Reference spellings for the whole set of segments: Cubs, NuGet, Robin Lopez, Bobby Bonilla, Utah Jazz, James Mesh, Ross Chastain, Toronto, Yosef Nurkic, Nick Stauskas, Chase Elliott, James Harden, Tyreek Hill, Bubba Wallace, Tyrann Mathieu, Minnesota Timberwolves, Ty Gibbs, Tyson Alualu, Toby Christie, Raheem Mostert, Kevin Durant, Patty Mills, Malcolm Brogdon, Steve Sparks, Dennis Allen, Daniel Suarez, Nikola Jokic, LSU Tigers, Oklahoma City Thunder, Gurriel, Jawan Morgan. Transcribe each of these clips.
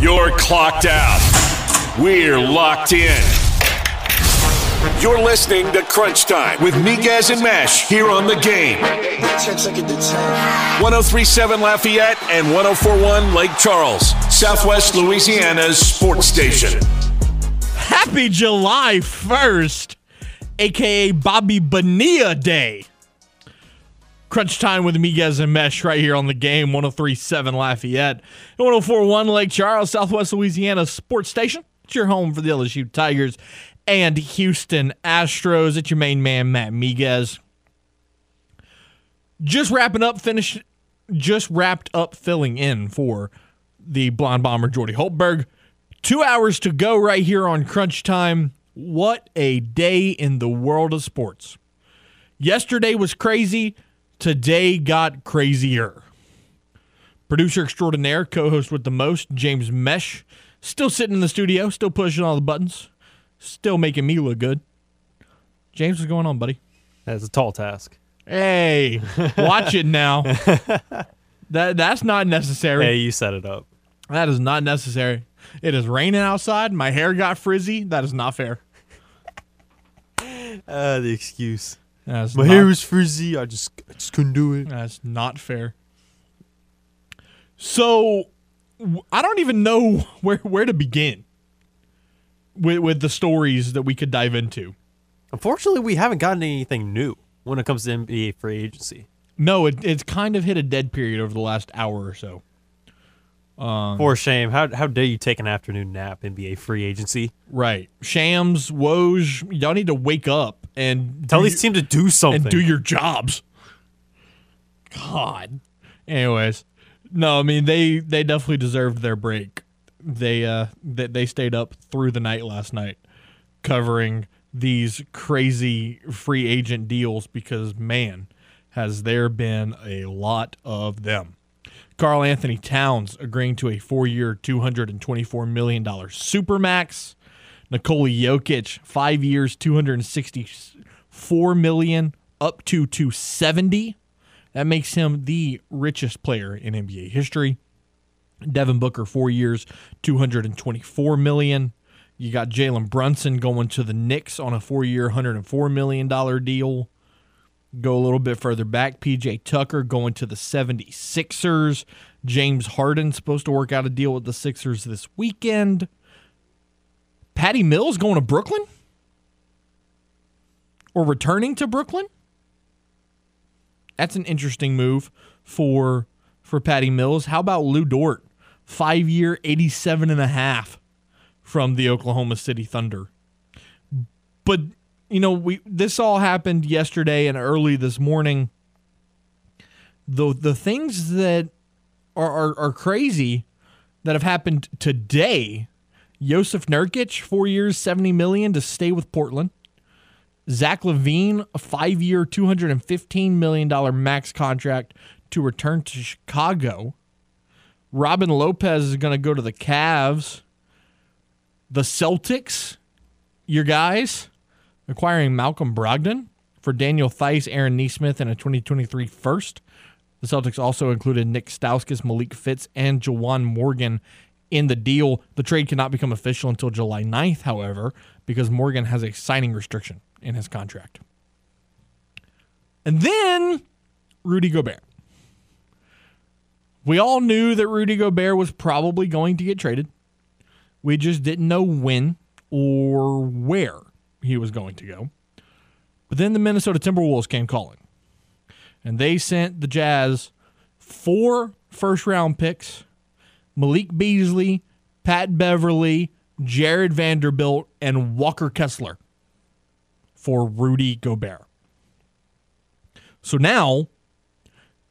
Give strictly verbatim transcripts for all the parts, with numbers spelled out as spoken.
You're clocked out. We're locked in. You're listening to Crunch Time with Miguez and Mesh here on The Game. one oh three point seven Lafayette and one oh four point one Lake Charles, Southwest Louisiana's sports station. Happy July first, a k a. Bobby Bonilla Day. Crunch Time with Miguez and Mesh right here on The Game, one oh three point seven Lafayette and one oh four point one Lake Charles, Southwest Louisiana sports station. It's your home for the L S U Tigers and Houston Astros. It's your main man, Matt Miguez. Just wrapping up, finish, just wrapped up filling in for the Blonde Bomber, Jordy Holtberg. Two hours to go right here on Crunch Time. What a day in the world of sports. Yesterday was crazy. Today got crazier. Producer extraordinaire, co-host with the most, James Mesh, still sitting in the studio, still pushing all the buttons, still making me look good. James, what's going on, buddy? That's a tall task. Hey, watch it now. That that's not necessary. Hey, you set it up. That is not necessary. It is raining outside. My hair got frizzy. That is not fair. Uh, the excuse. That's My not, hair was frizzy. I just, I just couldn't do it. That's not fair. So, I don't even know where where to begin with, with the stories that we could dive into. Unfortunately, we haven't gotten anything new when it comes to N B A free agency. No, it, it's kind of hit a dead period over the last hour or so. Um, For shame. How how dare you take an afternoon nap, N B A free agency? Right. Shams, Woj, y'all need to wake up and tell these teams to do something. And do your jobs. God. Anyways. No, I mean, they, they definitely deserved their break. They, uh, they, they stayed up through the night last night covering these crazy free agent deals because, man, has there been a lot of them. Karl Anthony Towns agreeing to a four-year, two hundred twenty-four million dollars supermax. Nikola Jokic, five years, two hundred sixty-four million dollars, up to two hundred seventy million dollars. That makes him the richest player in N B A history. Devin Booker, four years, two hundred twenty-four million dollars. You got Jalen Brunson going to the Knicks on a four-year, one hundred four million dollars deal. Go a little bit further back. P J. Tucker going to the seventy-sixers. James Harden supposed to work out a deal with the Sixers this weekend. Patty Mills going to Brooklyn? Or returning to Brooklyn? That's an interesting move for, for Patty Mills. How about Lou Dort? Five-year, eighty-seven and a half from the Oklahoma City Thunder. But... You know, we this all happened yesterday and early this morning. The the things that are, are, are crazy that have happened today. Yosef Nurkic, four years, seventy million dollars to stay with Portland. Zach LaVine, a five-year, two hundred fifteen million dollars max contract to return to Chicago. Robin Lopez is going to go to the Cavs. The Celtics, your guys. Acquiring Malcolm Brogdon for Daniel Theis, Aaron Nesmith, and a twenty twenty-three first. The Celtics also included Nick Stauskas, Malik Fitz, and Jawan Morgan in the deal. The trade cannot become official until July ninth, however, because Morgan has a signing restriction in his contract. And then, Rudy Gobert. We all knew that Rudy Gobert was probably going to get traded. We just didn't know when or where he was going to go. But then the Minnesota Timberwolves came calling. And they sent the Jazz four first-round picks, Malik Beasley, Pat Beverly, Jared Vanderbilt, and Walker Kessler for Rudy Gobert. So now,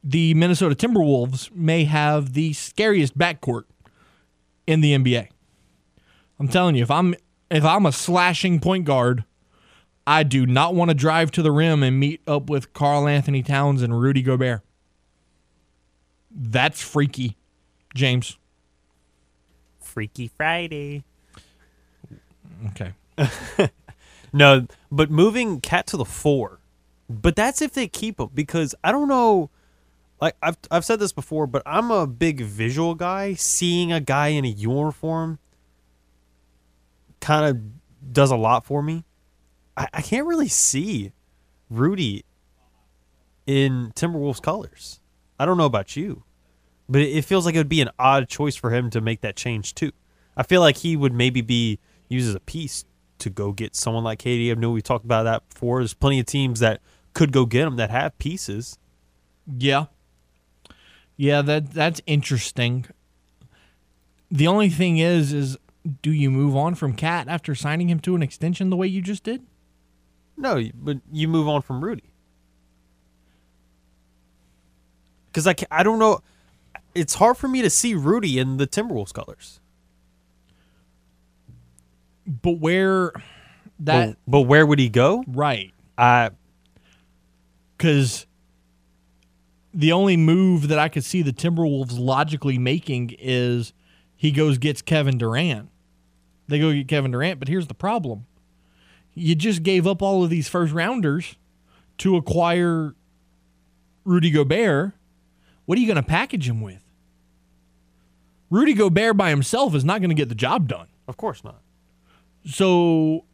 the Minnesota Timberwolves may have the scariest backcourt in the N B A. I'm telling you, if I'm If I'm a slashing point guard, I do not want to drive to the rim and meet up with Carl Anthony Towns and Rudy Gobert. That's freaky, James. Freaky Friday. Okay. No, but moving Cat to the four. But that's if they keep him, because I don't know. like I've I've said this before, but I'm a big visual guy. Seeing a guy in a uniform kind of does a lot for me. I, I can't really see Rudy in Timberwolves colors. I don't know about you, but it feels like it would be an odd choice for him to make that change too. I feel like he would maybe be used as a piece to go get someone like K D. I know we talked about that before. There's plenty of teams that could go get him that have pieces. Yeah. Yeah, that that's interesting. The only thing is, is do you move on from Cat after signing him to an extension the way you just did? No, but you move on from Rudy. Because I, I don't know. It's hard for me to see Rudy in the Timberwolves colors. But where that? But, but where would he go? Right. I. Because the only move that I could see the Timberwolves logically making is he goes gets Kevin Durant. They go get Kevin Durant, but here's the problem. You just gave up all of these first rounders to acquire Rudy Gobert. What are you going to package him with? Rudy Gobert by himself is not going to get the job done. Of course not. So,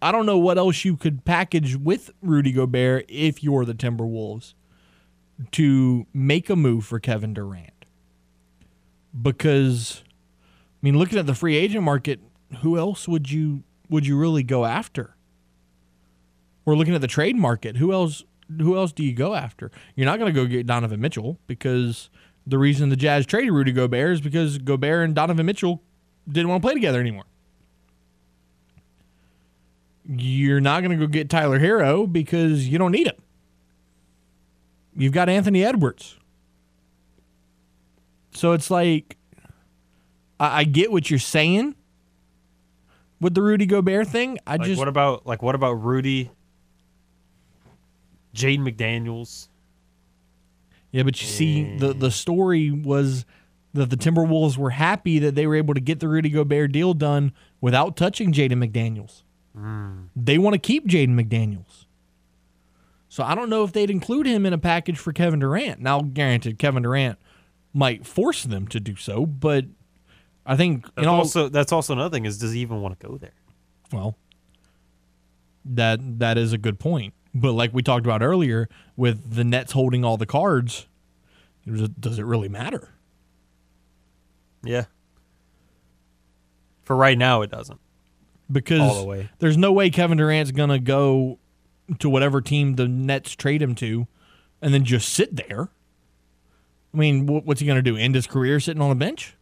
I don't know what else you could package with Rudy Gobert if you're the Timberwolves to make a move for Kevin Durant. Because, I mean, looking at the free agent market, who else would you would you really go after? Or looking at the trade market, who else who else do you go after? You're not going to go get Donovan Mitchell, because the reason the Jazz traded Rudy Gobert is because Gobert and Donovan Mitchell didn't want to play together anymore. You're not going to go get Tyler Hero because you don't need him. You've got Anthony Edwards. So it's like, I, I get what you're saying with the Rudy Gobert thing. I like just what about like what about Rudy, Jaden McDaniels? Yeah, but you mm. see, the the story was that the Timberwolves were happy that they were able to get the Rudy Gobert deal done without touching Jaden McDaniels. Mm. They want to keep Jaden McDaniels. So I don't know if they'd include him in a package for Kevin Durant. Now, granted, Kevin Durant might force them to do so, but I think... That's, you know, also, that's also another thing is, does he even want to go there? Well, that that is a good point. But like we talked about earlier, with the Nets holding all the cards, it was, does it really matter? Yeah. For right now, it doesn't. Because the there's no way Kevin Durant's going to go to whatever team the Nets trade him to and then just sit there. I mean, what's he going to do? End his career sitting on a bench?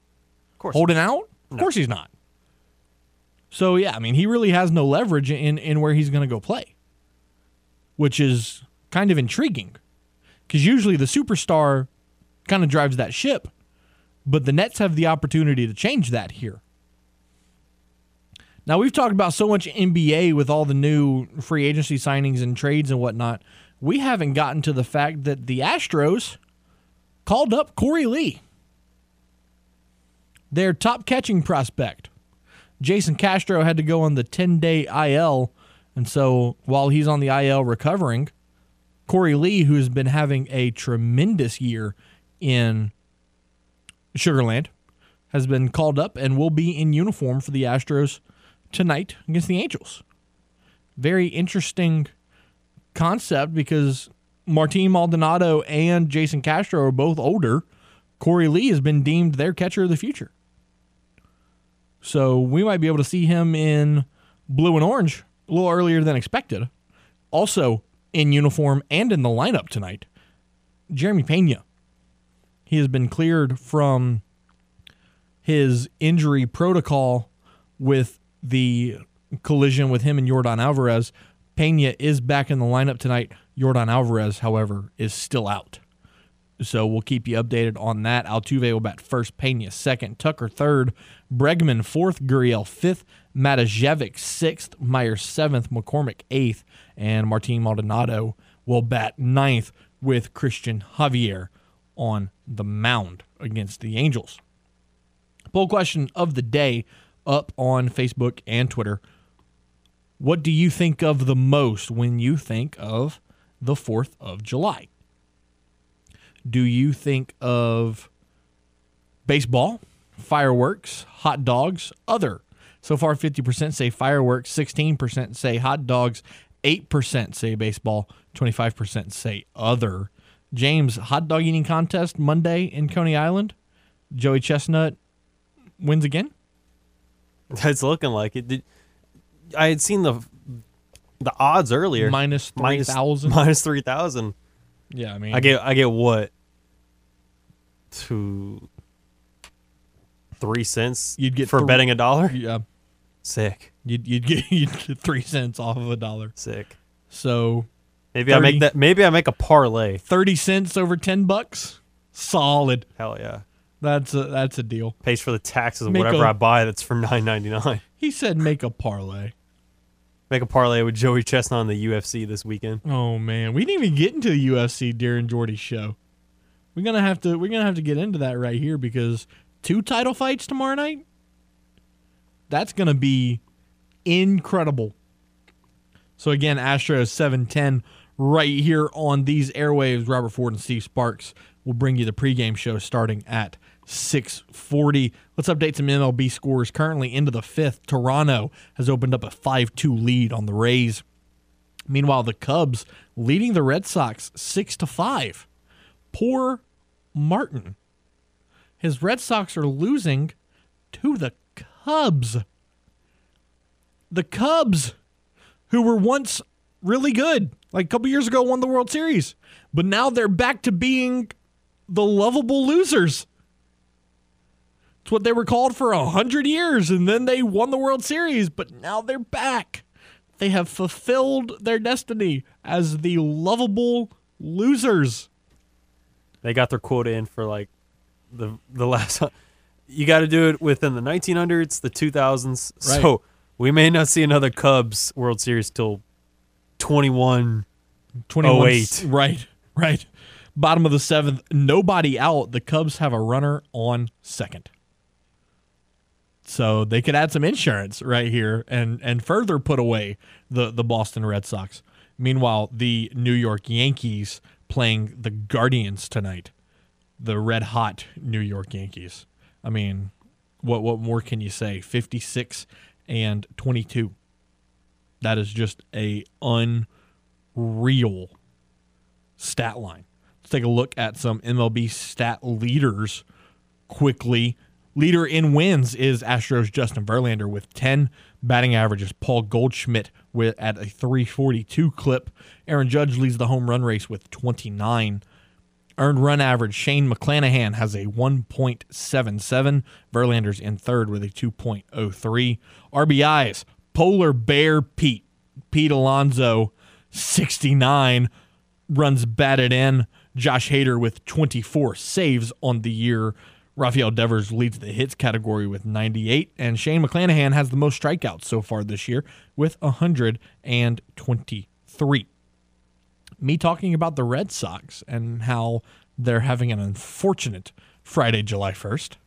Of course. Holding out? Of no. course he's not. So, yeah, I mean, he really has no leverage in, in where he's going to go play, which is kind of intriguing because usually the superstar kind of drives that ship, but the Nets have the opportunity to change that here. Now, we've talked about so much N B A with all the new free agency signings and trades and whatnot. We haven't gotten to the fact that the Astros called up Korey Lee, their top catching prospect. Jason Castro had to go on the ten-day I L, and so while he's on the I L recovering, Korey Lee, who's been having a tremendous year in Sugar Land, has been called up and will be in uniform for the Astros tonight against the Angels. Very interesting concept because Martin Maldonado and Jason Castro are both older. Korey Lee has been deemed their catcher of the future. So we might be able to see him in blue and orange a little earlier than expected. Also in uniform and in the lineup tonight, Jeremy Peña. He has been cleared from his injury protocol with the collision with him and Yordan Alvarez. Peña is back in the lineup tonight. Yordan Alvarez, however, is still out. So we'll keep you updated on that. Altuve will bat first, Peña second, Tucker third, Bregman fourth, Gurriel fifth, Matajevic sixth, Myers seventh, McCormick eighth, and Martin Maldonado will bat ninth with Christian Javier on the mound against the Angels. Poll question of the day, up on Facebook and Twitter. What do you think of the most when you think of the fourth of July? do you think of baseball, fireworks, hot dogs, other? So far, fifty percent say fireworks, sixteen percent say hot dogs, eight percent say baseball, twenty-five percent say other. James, hot dog eating contest Monday in Coney Island. Joey Chestnut wins again? It's looking like it. Did, I had seen the the odds earlier. minus three thousand Minus three thousand Yeah, I mean. I get, I get what? Two, three cents you'd get for th- betting a dollar? Yeah. Sick. You'd, you'd, get, you'd get three cents off of a dollar. Sick. So... Maybe thirty, I make that. Maybe I make a parlay. Thirty cents over ten bucks, solid. Hell yeah, that's a, that's a deal. Pays for the taxes of whatever a, I buy. That's for nine ninety nine. He said, "Make a parlay." Make a parlay with Joey Chestnut on the U F C this weekend. Oh man, we didn't even get into the U F C during Jordy's show. We're gonna have to. We're gonna have to get into that right here because two title fights tomorrow night. That's gonna be incredible. So again, Astros seven ten. Right here on these airwaves, Robert Ford and Steve Sparks will bring you the pregame show starting at six forty. Let's update some M L B scores. Currently into the fifth, Toronto has opened up a five two lead on the Rays. Meanwhile, the Cubs leading the Red Sox six to five. Poor Martin. His Red Sox are losing to the Cubs. The Cubs, who were once really good. Like a couple years ago, won the World Series. But now they're back to being the lovable losers. It's what they were called for one hundred years, and then they won the World Series, but now they're back. They have fulfilled their destiny as the lovable losers. They got their quota in for, like, the the last... You got to do it within the nineteen hundreds, the two thousands. Right. So we may not see another Cubs World Series till... twenty-one oh eight Right, right. Bottom of the seventh, nobody out. The Cubs have a runner on second. So they could add some insurance right here and, and further put away the, the Boston Red Sox. Meanwhile, the New York Yankees playing the Guardians tonight. The red-hot New York Yankees. I mean, what what more can you say? fifty-six and twenty-two That is just a unreal stat line. Let's take a look at some M L B stat leaders quickly. Leader in wins is Astros' Justin Verlander with ten. Batting average is Paul Goldschmidt with at a three forty-two clip. Aaron Judge leads the home run race with twenty-nine. Earned run average, Shane McClanahan has a one point seven seven. Verlander's in third with a two point oh three. R B Is. Polar Bear Pete, Pete Alonso, sixty-nine, runs batted in. Josh Hader with twenty-four saves on the year. Rafael Devers leads the hits category with ninety-eight. And Shane McClanahan has the most strikeouts so far this year with one hundred twenty-three. Me talking about the Red Sox and how they're having an unfortunate Friday, July first.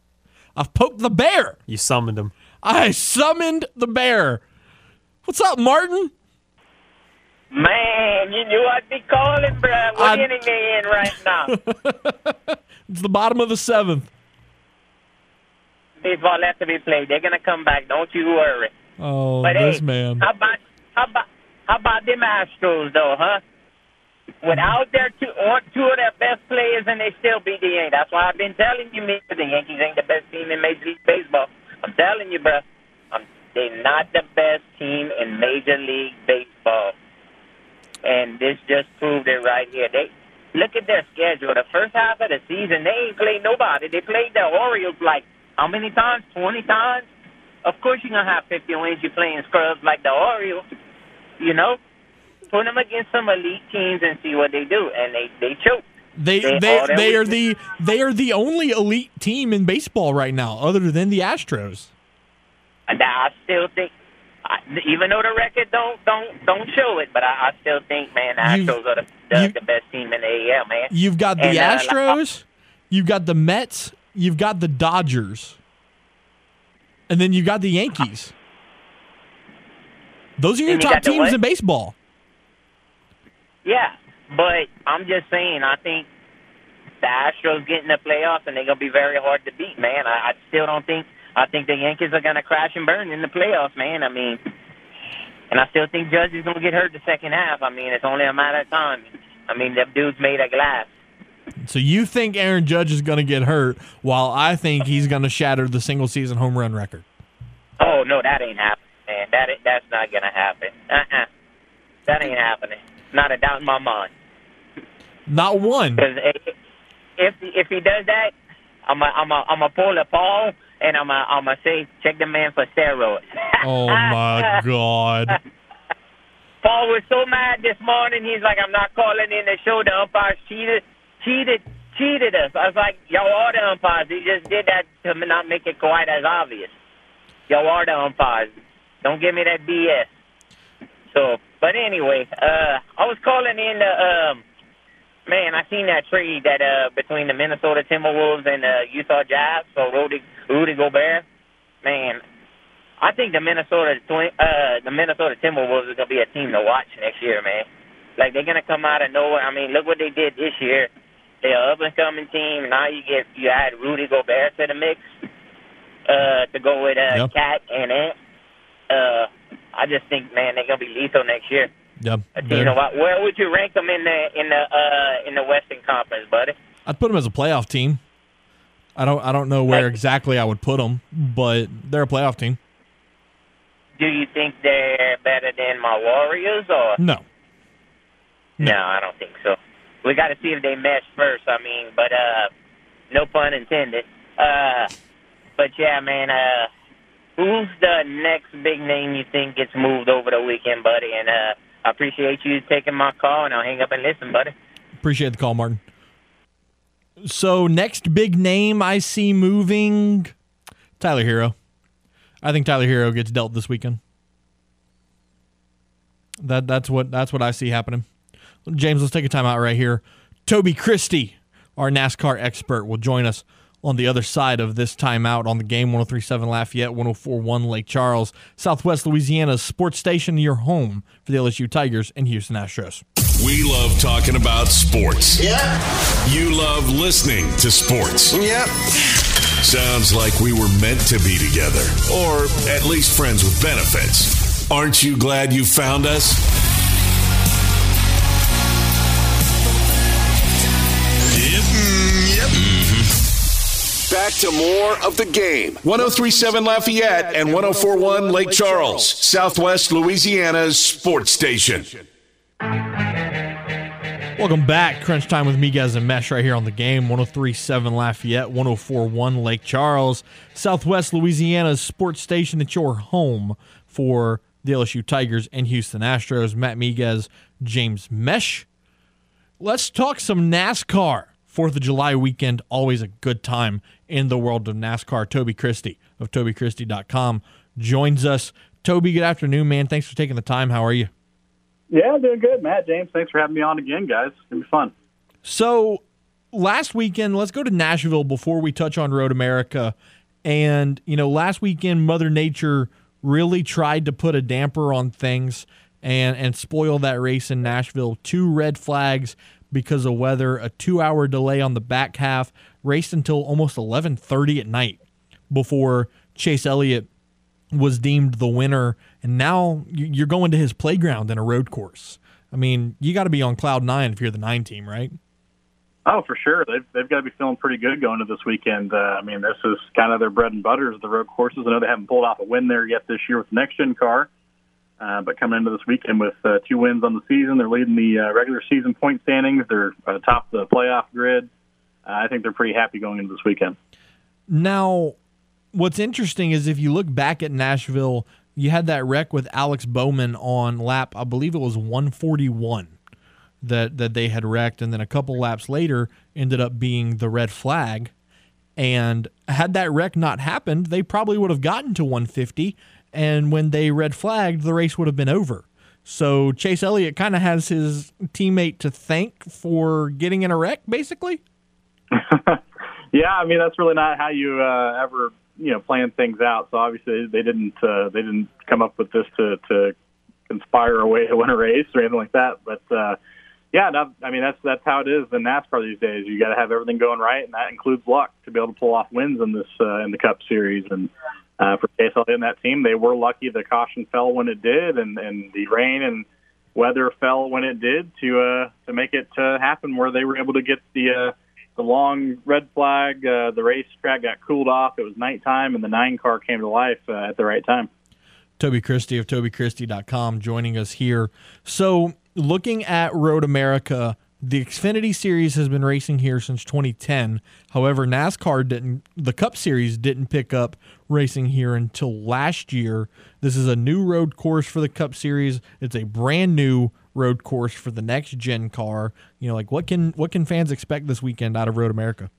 I've poked the bear. You summoned him. I summoned the bear. What's up, Martin? Man, you knew I'd be calling, bruh. What I... inning they in right now? It's the bottom of the seventh. Baseball left to be played. They're gonna come back. Don't you worry. Oh, but, this hey, man. How about how about how about them Astros though, huh? Without their two, two of their best players, and they still beat the Yankees. That's why I've been telling you, man. The Yankees ain't the best team in Major League Baseball. I'm telling you, bruh. I'm. They're not the best team in Major League Baseball. And this just proved it right here. They look at their schedule. The first half of the season, they ain't played nobody. They played the Orioles like how many times? twenty times? Of course you're going to have fifty wins. You're playing scrubs like the Orioles. You know? Put them against some elite teams and see what they do. And they, they choke. They they they, they are the they are the only elite team in baseball right now other than the Astros. I still think, even though the record don't don't don't show it, but I, I still think, man, the Astros you've, are the, the, you, the best team in the A L, man. You've got the and, Astros, uh, you've got the Mets, you've got the Dodgers, and then you've got the Yankees. Those are your top teams in baseball. Yeah, but I'm just saying, I think the Astros get in the playoffs, and they're going to be very hard to beat, man. I, I still don't think – I think the Yankees are going to crash and burn in the playoffs, man. I mean, and I still think Judge is going to get hurt the second half. I mean, it's only a matter of time. I mean, them dudes made a glass. So you think Aaron Judge is going to get hurt, while I think he's going to shatter the single-season home run record. Oh, no, that ain't happening, man. That, that's not going to happen. Uh-uh. That ain't happening. Not a doubt in my mind. Not one. If if he does that, I'm going I'm I'm to pull a ball, and I'm going I'm to say, check the man for steroids. Oh, my God. Paul was so mad this morning. He's like, I'm not calling in the show. The umpires cheated. Cheated, cheated us. I was like, y'all are the umpires. He just did that to not make it quite as obvious. Y'all are the umpires. Don't give me that B S. So, but anyway, uh, I was calling in the, um, man, I seen that trade that uh, between the Minnesota Timberwolves and the Utah Jazz, so Rudy, Rudy Gobert. Man, I think the Minnesota uh, the Minnesota Timberwolves is going to be a team to watch next year, man. Like, they're going to come out of nowhere. I mean, look what they did this year. They're an up-and-coming team. Now you get you add Rudy Gobert to the mix uh, to go with uh, yep. Cat and Ant. Uh, I just think, man, they're gonna be lethal next year. Yep. You know, where would you rank them in the in the uh, in the Western Conference, buddy? I'd put them as a playoff team. I don't I don't know where like, exactly I would put them, but they're a playoff team. Do you think they're better than my Warriors or no? No, no I don't think so. We got to see if they mesh first. I mean, but uh, no pun intended. Uh, but yeah, man, uh, who's the next big name you think gets moved over the weekend, buddy? And uh, I appreciate you taking my call, and I'll hang up and listen, buddy. Appreciate the call, Martin. So next big name I see moving, Tyler Hero. I think Tyler Hero gets dealt this weekend. That that's what that's what I see happening. James, let's take a timeout right here. Toby Christie, our NASCAR expert, will join us on the other side of this timeout on The Game, one oh three point seven Lafayette, one oh four point one Lake Charles, Southwest Louisiana's sports station, your home for the L S U Tigers and Houston Astros. We love talking about sports. Yeah. You love listening to sports. Yep. Sounds like we were meant to be together, or at least friends with benefits. Aren't you glad you found us? Back to more of The Game. one oh three point seven Lafayette and one oh four point one Lake Charles, Southwest Louisiana's sports station. Welcome back. Crunch time with Miguez and Mesh right here on The Game. one oh three point seven Lafayette, one oh four point one Lake Charles, Southwest Louisiana's sports station. It's your home for the L S U Tigers and Houston Astros. Matt Miguez, James Mesh. Let's talk some NASCAR. Fourth of July weekend, always a good time in the world of NASCAR. Toby Christie of Toby Christie dot com joins us. Toby, good afternoon, man. Thanks for taking the time. How are you? Yeah, doing good, Matt. James, thanks for having me on again, guys. It's going to be fun. So last weekend, let's go to Nashville before we touch on Road America. And, you know, last weekend, Mother Nature really tried to put a damper on things and, and spoil that race in Nashville. Two red flags because of weather, a two-hour delay on the back half, raced until almost eleven thirty at night before Chase Elliott was deemed the winner. And now you're going to his playground in a road course. I mean, you got to be on cloud nine if you're the nine team, right? Oh, for sure. They've, they've got to be feeling pretty good going to this weekend. Uh, I mean, this is kind of their bread and butter is the road courses. I know they haven't pulled off a win there yet this year with the next-gen car. Uh, but coming into this weekend with uh, two wins on the season, they're leading the uh, regular season point standings. They're uh, top of the playoff grid. Uh, I think they're pretty happy going into this weekend. Now, what's interesting is if you look back at Nashville, you had that wreck with Alex Bowman on lap, I believe it was one forty-one that, that they had wrecked, and then a couple laps later ended up being the red flag. And had that wreck not happened, they probably would have gotten to one fifty, and when they red flagged, the race would have been over. So Chase Elliott kind of has his teammate to thank for getting in a wreck, basically. Yeah, I mean that's really not how you uh, ever you know plan things out. So obviously they didn't uh, they didn't come up with this to to conspire a way to win a race or anything like that. But uh, Yeah, that, I mean, that's that's how it is in NASCAR these days. You got to have everything going right, and that includes luck to be able to pull off wins in this uh, in the Cup Series. And uh, for Chase Elliott and that team, they were lucky. The caution fell when it did, and, and the rain and weather fell when it did to uh, to make it uh, happen where they were able to get the uh, the long red flag. Uh, the racetrack got cooled off. It was nighttime, and the nine car came to life uh, at the right time. Toby Christie of Toby Christie dot com joining us here. So, looking at Road America, the Xfinity Series has been racing here since twenty ten. However, NASCAR didn't, the Cup Series didn't pick up racing here until last year. This is a new road course for the Cup Series. It's a brand new road course for the next gen car. You know, like what can what can fans expect this weekend out of Road America?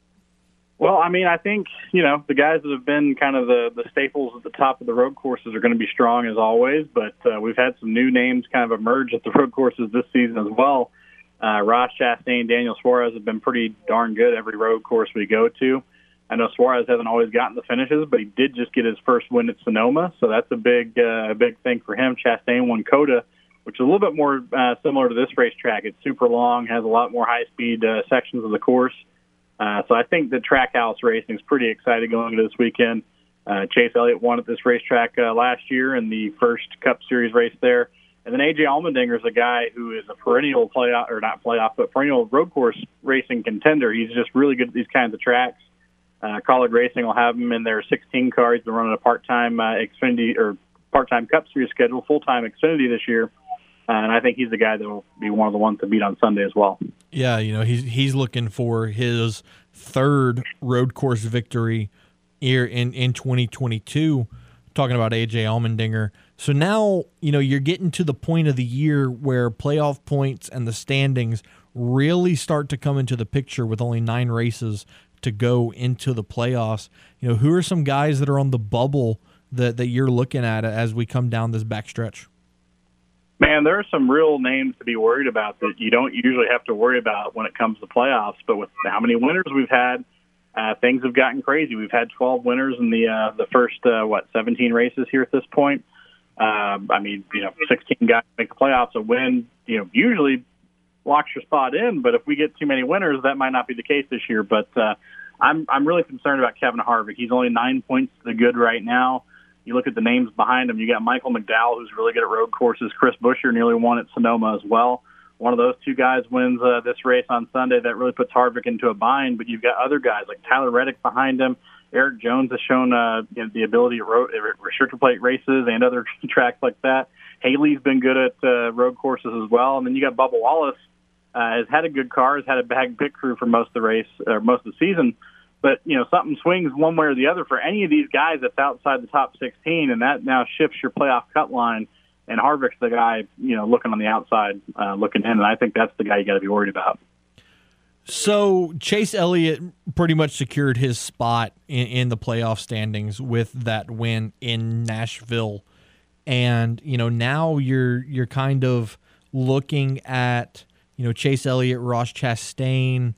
Well, I mean, I think, you know, the guys that have been kind of the, the staples at the top of the road courses are going to be strong as always, but uh, we've had some new names kind of emerge at the road courses this season as well. Uh, Ross Chastain, Daniel Suarez have been pretty darn good every road course we go to. I know Suarez hasn't always gotten the finishes, but he did just get his first win at Sonoma, so that's a big uh, big thing for him. Chastain won COTA, which is a little bit more uh, similar to this racetrack. It's super long, has a lot more high-speed uh, sections of the course. Uh, so I think the trackhouse racing is pretty exciting going into this weekend. Uh, Chase Elliott won at this racetrack uh, last year in the first Cup Series race there. And then A J Allmendinger is a guy who is a perennial playoff, or not playoff, but perennial road course racing contender. He's just really good at these kinds of tracks. Uh, College Racing will have him in their sixteen car. He's been running a part-time uh, Xfinity or part-time Cup Series schedule, full-time Xfinity this year. Uh, and I think he's the guy that will be one of the ones to beat on Sunday as well. Yeah, you know, he's he's looking for his third road course victory here in, in twenty twenty-two, talking about A J Allmendinger. So now, you know, you're getting to the point of the year where playoff points and the standings really start to come into the picture with only nine races to go into the playoffs. You know, who are some guys that are on the bubble that, that you're looking at as we come down this backstretch? Man, there are some real names to be worried about that you don't usually have to worry about when it comes to playoffs. But with how many winners we've had, uh, things have gotten crazy. We've had twelve winners in the uh, the first, uh, what, seventeen races here at this point. Uh, I mean, you know, sixteen guys make the playoffs. A win, you know, usually locks your spot in. But if we get too many winners, that might not be the case this year. But uh, I'm I'm really concerned about Kevin Harvick. He's only nine points to the good right now. You look at the names behind him. You got Michael McDowell, who's really good at road courses. Chris Buescher nearly won at Sonoma as well. One of those two guys wins uh, this race on Sunday. That really puts Harvick into a bind. But you've got other guys like Tyler Reddick behind him. Eric Jones has shown uh, you know, the ability at road, restrictor plate races and other tracks like that. Haley's been good at uh, road courses as well. And then you got Bubba Wallace, uh, has had a good car, has had a bag pit crew for most of the race or most of the season. But, you know, something swings one way or the other for any of these guys that's outside the top sixteen, and that now shifts your playoff cut line, and Harvick's the guy, you know, looking on the outside, uh, looking in, and I think that's the guy you got to be worried about. So Chase Elliott pretty much secured his spot in, in the playoff standings with that win in Nashville. And, you know, now you're you're kind of looking at, you know, Chase Elliott, Ross Chastain,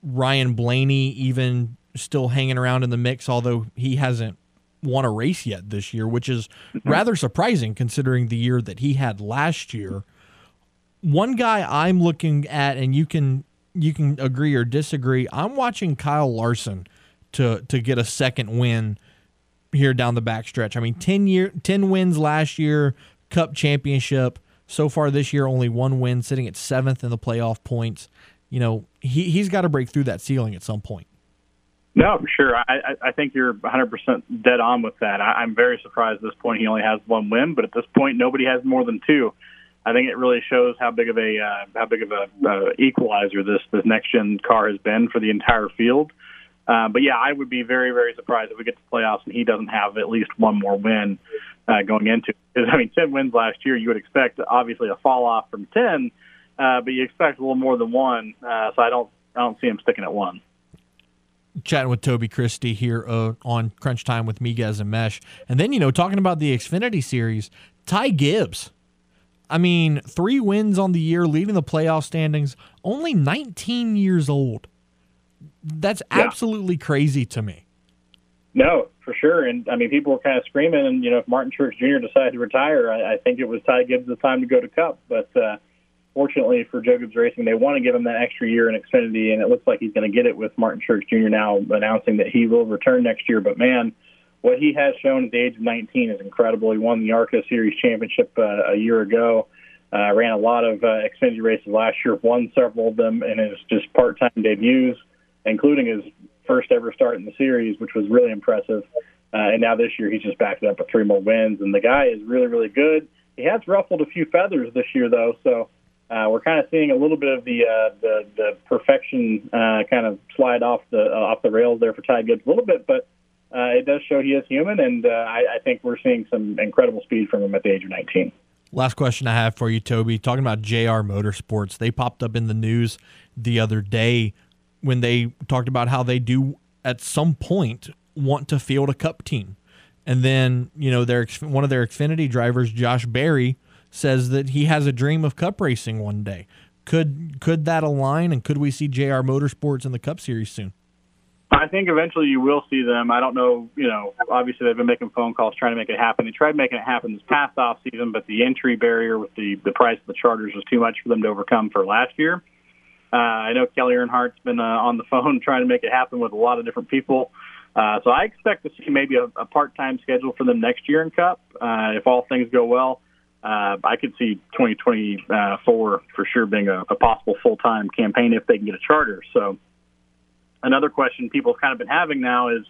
Ryan Blaney even still hanging around in the mix, although he hasn't won a race yet this year, which is rather surprising considering the year that he had last year. One guy I'm looking at, and you can you can agree or disagree, I'm watching Kyle Larson to to get a second win here down the backstretch. I mean, ten, year, ten wins last year, Cup championship. So far this year, only one win, sitting at seventh in the playoff points. You know, he, he's got to break through that ceiling at some point. No, for sure. I, I think you're one hundred percent dead on with that. I, I'm very surprised at this point he only has one win, but at this point nobody has more than two. I think it really shows how big of a uh, how big of a uh, equalizer this, this next-gen car has been for the entire field. Uh, but, yeah, I would be very, very surprised if we get to playoffs and he doesn't have at least one more win uh, going into it. I mean, ten wins last year, you would expect, obviously, a fall-off from ten, Uh, but you expect a little more than one, uh, so I don't I don't see him sticking at one. Chatting with Toby Christie here uh, on Crunch Time with Miguez and Mesh. And then, you know, talking about the Xfinity Series, Ty Gibbs. I mean, three wins on the year, leading the playoff standings, only nineteen years old. That's yeah. absolutely crazy to me. No, for sure. And, I mean, people were kind of screaming, and, you know, if Martin Truex Junior decided to retire, I, I think it was Ty Gibbs' time to go to Cup, but uh, unfortunately for Jacobs Racing, they want to give him that extra year in Xfinity, and it looks like he's going to get it with Martin Church Junior now announcing that he will return next year. But, man, what he has shown at the age of nineteen is incredible. He won the ARCA Series Championship uh, a year ago, uh, ran a lot of uh, Xfinity races last year, won several of them in his just part-time debuts, including his first ever start in the series, which was really impressive. Uh, and now this year he's just backed up with three more wins, and the guy is really, really good. He has ruffled a few feathers this year, though, so uh, we're kind of seeing a little bit of the uh, the, the perfection uh, kind of slide off the uh, off the rails there for Ty Gibbs a little bit, but uh, it does show he is human, and uh, I, I think we're seeing some incredible speed from him at the age of nineteen. Last question I have for you, Toby, talking about J R Motorsports. They popped up in the news the other day when they talked about how they do at some point want to field a Cup team. And then, you know, their one of their Xfinity drivers, Josh Berry, says that he has a dream of Cup racing one day. Could could that align, and could we see J R Motorsports in the Cup Series soon? I think eventually you will see them. I don't know, you know, obviously they've been making phone calls trying to make it happen. They tried making it happen this past offseason, but the entry barrier with the, the price of the charters was too much for them to overcome for last year. Uh, I know Kelly Earnhardt's been uh, on the phone trying to make it happen with a lot of different people. Uh, so I expect to see maybe a, a part-time schedule for them next year in Cup. Uh, if all things go well, uh, I could see twenty twenty-four for sure being a, a possible full-time campaign if they can get a charter. So another question people have kind of been having now is,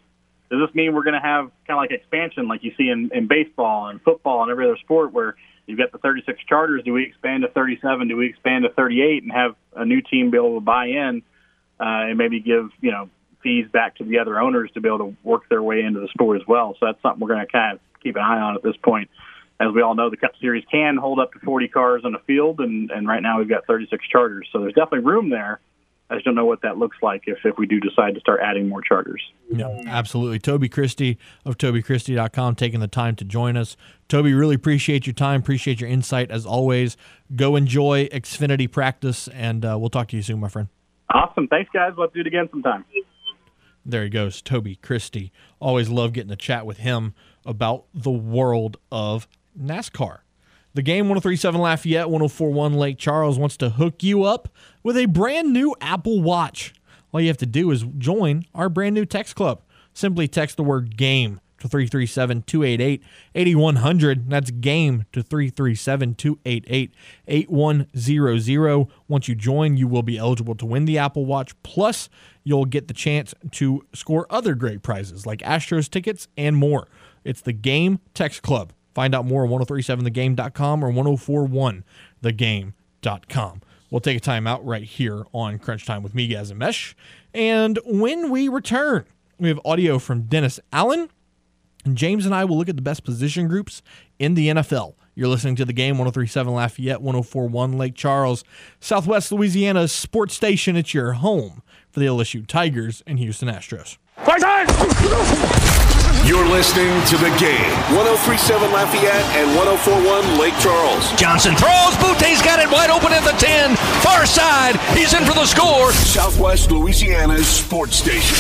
does this mean we're going to have kind of like expansion like you see in, in baseball and football and every other sport where you've got the thirty-six charters? Do we expand to thirty-seven? Do we expand to thirty-eight and have a new team be able to buy in uh, and maybe give, you know, fees back to the other owners to be able to work their way into the sport as well? So that's something we're going to kind of keep an eye on at this point. As we all know, the Cup Series can hold up to forty cars on a field, and, and right now we've got thirty-six charters. So there's definitely room there. I just don't know what that looks like if, if we do decide to start adding more charters. No, absolutely. Toby Christie of Toby Christie dot com taking the time to join us. Toby, really appreciate your time, appreciate your insight as always. Go enjoy Xfinity practice, and uh, we'll talk to you soon, my friend. Awesome. Thanks, guys. Let's do it again sometime. There he goes, Toby Christie. Always love getting to chat with him about the world of NASCAR. The Game, one oh three point seven Lafayette, one oh four point one Lake Charles wants to hook you up with a brand new Apple Watch. All you have to do is join our brand new text club. Simply text the word GAME to three three seven, two eight eight, eight one zero zero. That's GAME to three three seven, two eight eight, eight one zero zero. Once you join, you will be eligible to win the Apple Watch. Plus, you'll get the chance to score other great prizes like Astros tickets and more. It's the Game Text Club. Find out more at ten thirty-seven the game dot com or ten forty-one the game dot com. We'll take a time out right here on Crunch Time with Miguez and Mesh. And when we return, we have audio from Dennis Allen. And James and I will look at the best position groups in the N F L. You're listening to The Game, one oh three point seven Lafayette, one oh four point one Lake Charles, Southwest Louisiana's sports station. It's your home for the L S U Tigers and Houston Astros. You're listening to The Game, one oh three point seven Lafayette and one oh four point one Lake Charles. Johnson throws, Butte's got it wide open at the ten, far side, he's in for the score. Southwest Louisiana's sports station.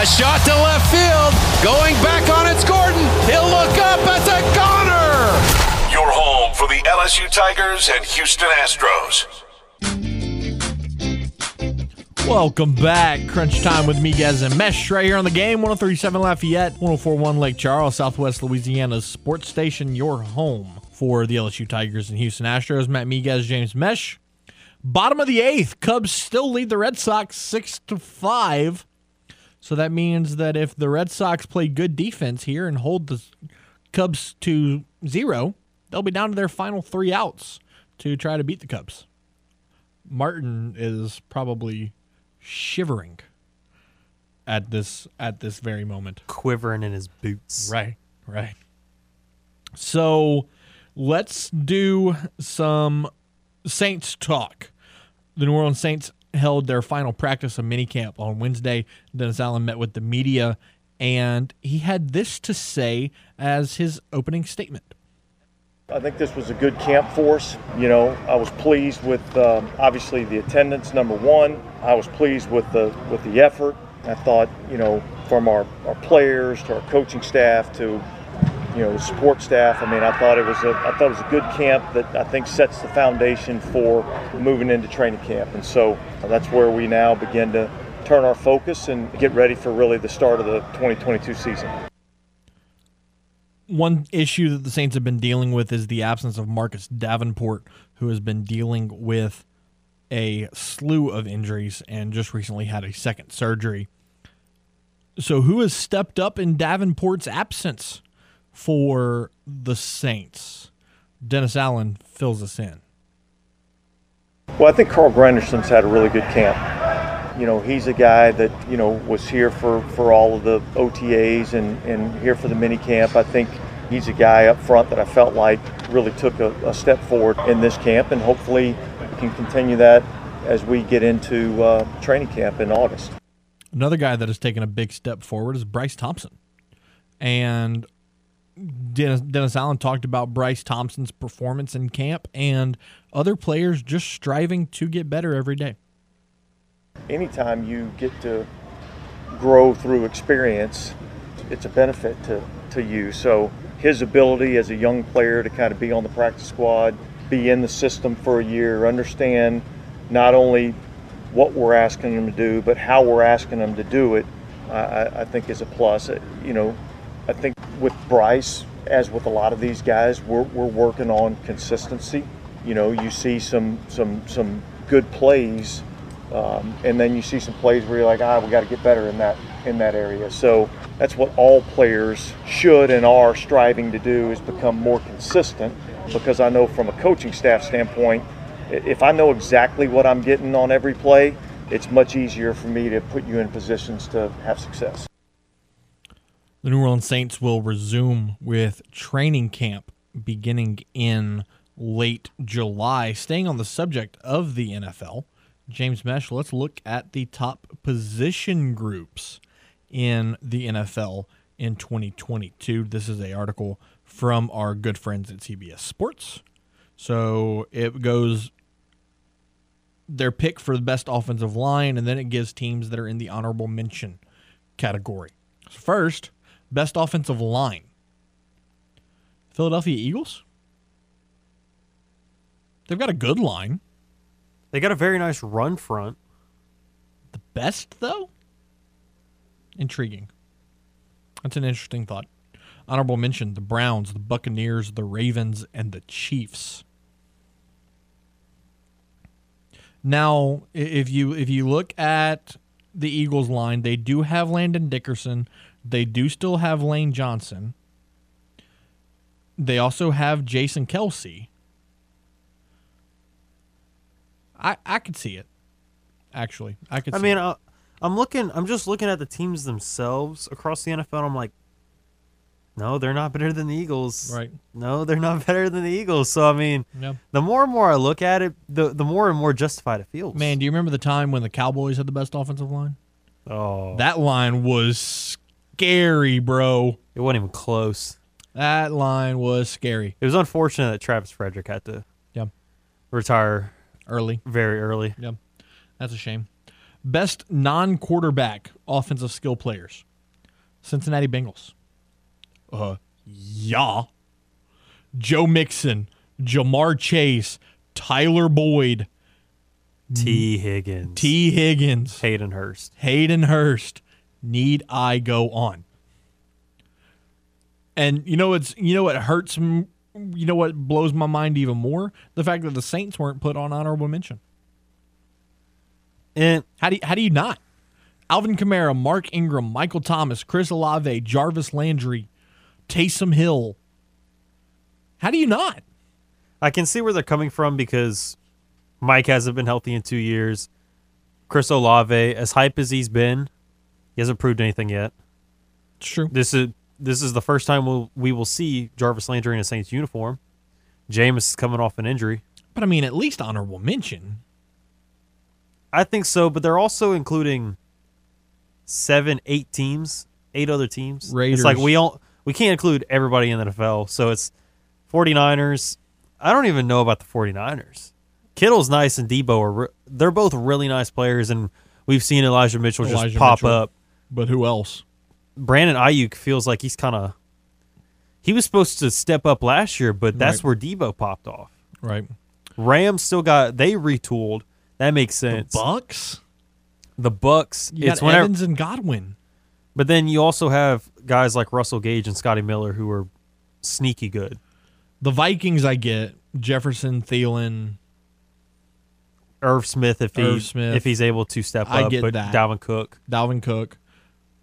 A shot to left field, going back on it's Gordon, he'll look up, it's a goner! Your home for the L S U Tigers and Houston Astros. Welcome back. Crunch Time with Miguez and Mesh right here on The Game, one oh three point seven Lafayette, one oh four point one Lake Charles, Southwest Louisiana's sports station, your home for the L S U Tigers and Houston Astros. Matt Miguez, James Mesh. Bottom of the eighth, Cubs still lead the Red Sox six to five. So that means that if the Red Sox play good defense here and hold the Cubs to zero, they'll be down to their final three outs to try to beat the Cubs. Martin is probably shivering at this at this very moment, quivering in his boots. Right right So let's do some Saints talk. The New Orleans Saints held their final practice of minicamp on Wednesday. Dennis Allen met with the media, and he had this to say as his opening statement. I think this was a good camp for us. You know, I was pleased with um, obviously the attendance, number one. I was pleased with the with the effort. I thought, you know, from our, our players to our coaching staff to you know, the support staff. I mean, I thought it was a, I thought it was a good camp that I think sets the foundation for moving into training camp. And so that's where we now begin to turn our focus and get ready for really the start of the twenty twenty-two season. One issue that the Saints have been dealing with is the absence of Marcus Davenport, who has been dealing with a slew of injuries and just recently had a second surgery. So who has stepped up in Davenport's absence for the Saints? Dennis Allen fills us in. Well, I think Carl Granderson's had a really good camp. You know, he's a guy that, you know, was here for, for all of the O T As and, and here for the mini camp. I think he's a guy up front that I felt like really took a, a step forward in this camp, and hopefully can continue that as we get into uh, training camp in August. Another guy that has taken a big step forward is Bryce Thompson. And Dennis, Dennis Allen talked about Bryce Thompson's performance in camp and other players just striving to get better every day. Anytime you get to grow through experience, it's a benefit to, to you. So his ability as a young player to kind of be on the practice squad, be in the system for a year, understand not only what we're asking him to do, but how we're asking him to do it, I, I think is a plus. You know, I think with Bryce, as with a lot of these guys, we're, we're working on consistency. You know, you see some, some, some good plays, Um, and then you see some plays where you're like, ah, we got to get better in that in that area. So that's what all players should and are striving to do, is become more consistent, because I know from a coaching staff standpoint, if I know exactly what I'm getting on every play, it's much easier for me to put you in positions to have success. The New Orleans Saints will resume with training camp beginning in late July. Staying on the subject of the N F L, James Mesh, let's look at the top position groups in the N F L in twenty twenty-two. This is an article from our good friends at C B S Sports. So it goes their pick for the best offensive line, and then it gives teams that are in the honorable mention category. So first, best offensive line. Philadelphia Eagles. They've got a good line. They got a very nice run front. The best, though? Intriguing. That's an interesting thought. Honorable mention, the Browns, the Buccaneers, the Ravens, and the Chiefs. Now, if you if you look at the Eagles line, they do have Landon Dickerson. They do still have Lane Johnson. They also have Jason Kelsey. I, I could see it, actually. I could. I see mean, it. Uh, I'm looking. I'm just looking at the teams themselves across the N F L. And I'm like, no, they're not better than the Eagles. Right? No, they're not better than the Eagles. So I mean, no. The more and more I look at it, the the more and more justified it feels. Man, do you remember the time when the Cowboys had the best offensive line? Oh, that line was scary, bro. It wasn't even close. That line was scary. It was unfortunate that Travis Frederick had to yeah. retire. Early. Very early. Yep. That's a shame. Best non-quarterback offensive skill players. Cincinnati Bengals. Uh, yeah. Joe Mixon, Jamar Chase, Tyler Boyd. T. Higgins. T. Higgins. Hayden Hurst. Hayden Hurst. Need I go on? And you know it's you know what hurts me? You know what blows my mind even more? The fact that the Saints weren't put on honorable mention. And how do you, how do you not? Alvin Kamara, Mark Ingram, Michael Thomas, Chris Olave, Jarvis Landry, Taysom Hill. How do you not? I can see where they're coming from, because Mike hasn't been healthy in two years. Chris Olave, as hype as he's been, he hasn't proved anything yet. It's true. This is. This is the first time we'll, we will see Jarvis Landry in a Saints uniform. Jameis is coming off an injury. But, I mean, at least honorable mention. I think so, but they're also including seven, eight teams, eight other teams. Raiders. It's like we all, we can't include everybody in the N F L, so it's forty-niners. I don't even know about the forty-niners. Kittle's nice and Debo are re- they're both really nice players, and we've seen Elijah Mitchell Elijah just pop Mitchell. up. But who else? Brandon Ayuk feels like he's kind of – he was supposed to step up last year, but that's right. where Debo popped off. Right. Rams still got, they retooled. That makes sense. The Bucks? The Bucks. You it's got whenever, Evans and Godwin. But then you also have guys like Russell Gage and Scotty Miller who are sneaky good. The Vikings, I get. Jefferson, Thielen. Irv Smith, if, Irv he, Smith. if he's able to step I up. Get but that. Dalvin Cook. Dalvin Cook.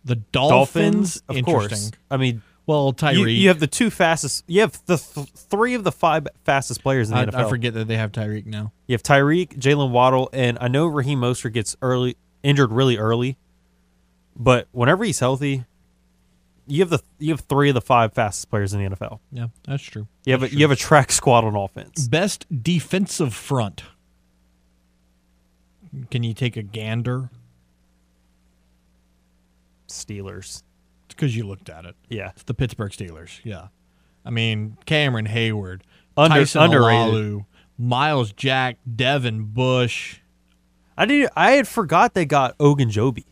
The Dolphins, Dolphins of interesting. course. I mean, well, Tyreek. You, you have the two fastest. You have the th- three of the five fastest players in the I, N F L. I forget that they have Tyreek now. You have Tyreek, Jalen Waddle, and I know Raheem Mostert gets early injured really early, but whenever he's healthy, you have the you have three of the five fastest players in the N F L. Yeah, that's true. You have that's a, true. you have a track squad on offense. Best defensive front. Can you take a gander? Steelers. It's because you looked at it. Yeah. It's the Pittsburgh Steelers. Yeah. I mean, Cameron Hayward, Under, Tyson Alalu, Miles Jack, Devin Bush. I did. I had forgot they got Ogunjobi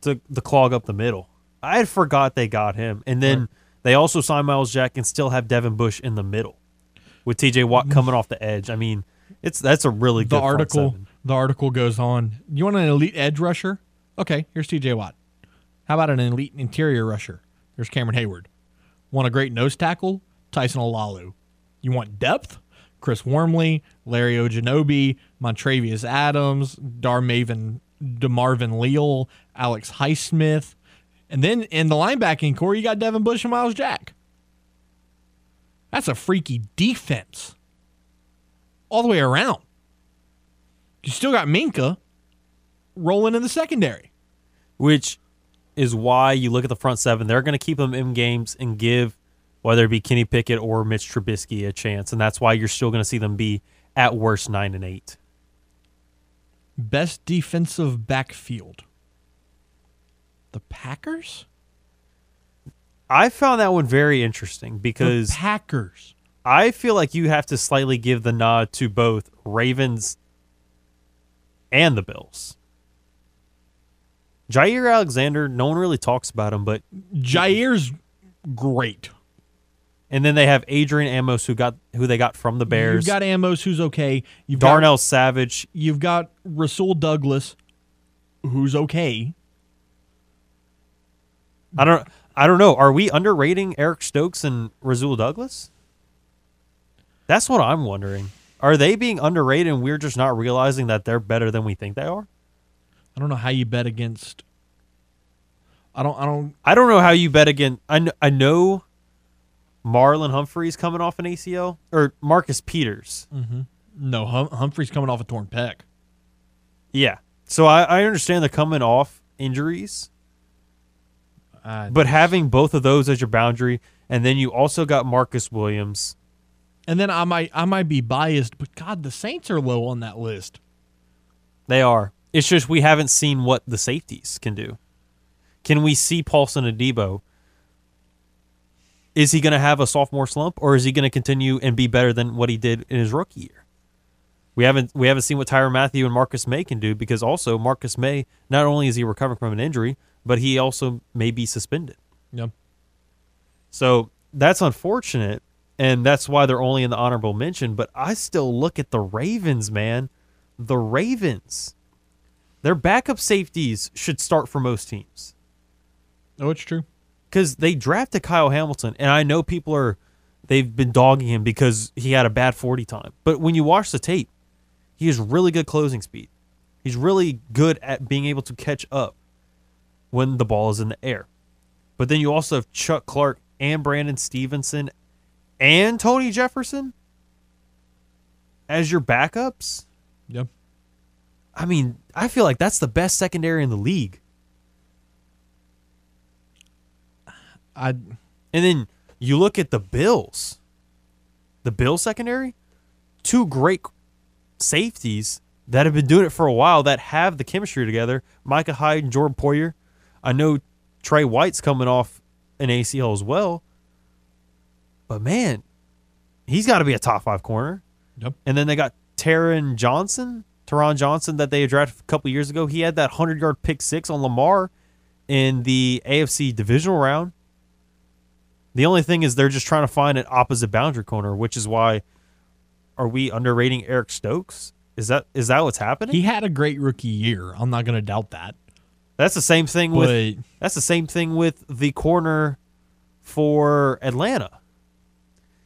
to, to clog up the middle. I had forgot they got him. And then right. they also signed Miles Jack and still have Devin Bush in the middle with T J Watt coming off the edge. I mean, it's that's a really good the article. The article goes on. You want an elite edge rusher? Okay, here's T J Watt. How about an elite interior rusher? There's Cameron Hayward. Want a great nose tackle? Tyson Olalu. You want depth? Chris Wormley, Larry Ogunjobi, Montravius Adams, Darmaven, DeMarvin Leal, Alex Highsmith. And then in the linebacking core, you got Devin Bush and Miles Jack. That's a freaky defense. All the way around. You still got Minka rolling in the secondary. Which... is why you look at the front seven. They're going to keep them in games and give, whether it be Kenny Pickett or Mitch Trubisky, a chance, and that's why you're still going to see them be, at worst, nine and eight. Best defensive backfield. The Packers? I found that one very interesting because... The Packers. I feel like you have to slightly give the nod to both Ravens and the Bills. Jair Alexander, no one really talks about him, but Jair's great. And then they have Adrian Amos, who got who they got from the Bears. You've got Amos, who's okay. You've Darnell got, Savage. You've got Rasul Douglas, who's okay. I don't. I don't know. Are we underrating Eric Stokes and Rasul Douglas? That's what I'm wondering. Are they being underrated, and we're just not realizing that they're better than we think they are? I don't know how you bet against. I don't. I don't. I don't know how you bet against. I know, I know Marlon Humphrey's coming off an A C L or Marcus Peters. Mm-hmm. No, hum, Humphrey's coming off a torn pec. Yeah, so I, I understand they're coming off injuries, uh, but having both of those as your boundary, and then you also got Marcus Williams. And then I might I might be biased, but God, the Saints are low on that list. They are. It's just we haven't seen what the safeties can do. Can we see Paulson Adebo? Is he going to have a sophomore slump, or is he going to continue and be better than what he did in his rookie year? We haven't we haven't seen what Tyrann Mathieu and Marcus May can do, because also Marcus May, not only is he recovering from an injury, but he also may be suspended. Yep. So that's unfortunate, and that's why they're only in the honorable mention, but I still look at the Ravens, man. The Ravens. Their backup safeties should start for most teams. Oh, it's true. Because they drafted Kyle Hamilton, and I know people are, they've been dogging him because he had a bad forty time. But when you watch the tape, he has really good closing speed. He's really good at being able to catch up when the ball is in the air. But then you also have Chuck Clark and Brandon Stevenson and Tony Jefferson as your backups. Yep. I mean, I feel like that's the best secondary in the league. I and then you look at the Bills. The Bills secondary, two great safeties that have been doing it for a while that have the chemistry together. Micah Hyde and Jordan Poyer. I know Trey White's coming off an A C L as well. But man, he's got to be a top five corner. Yep. And then they got Taron Johnson. Taron Johnson that they drafted a couple years ago. He had that hundred-yard pick six on Lamar in the A F C divisional round. The only thing is they're just trying to find an opposite boundary corner, which is why, are we underrating Eric Stokes? Is that is that what's happening? He had a great rookie year. I'm not going to doubt that. That's the same thing but, with that's the same thing with the corner for Atlanta.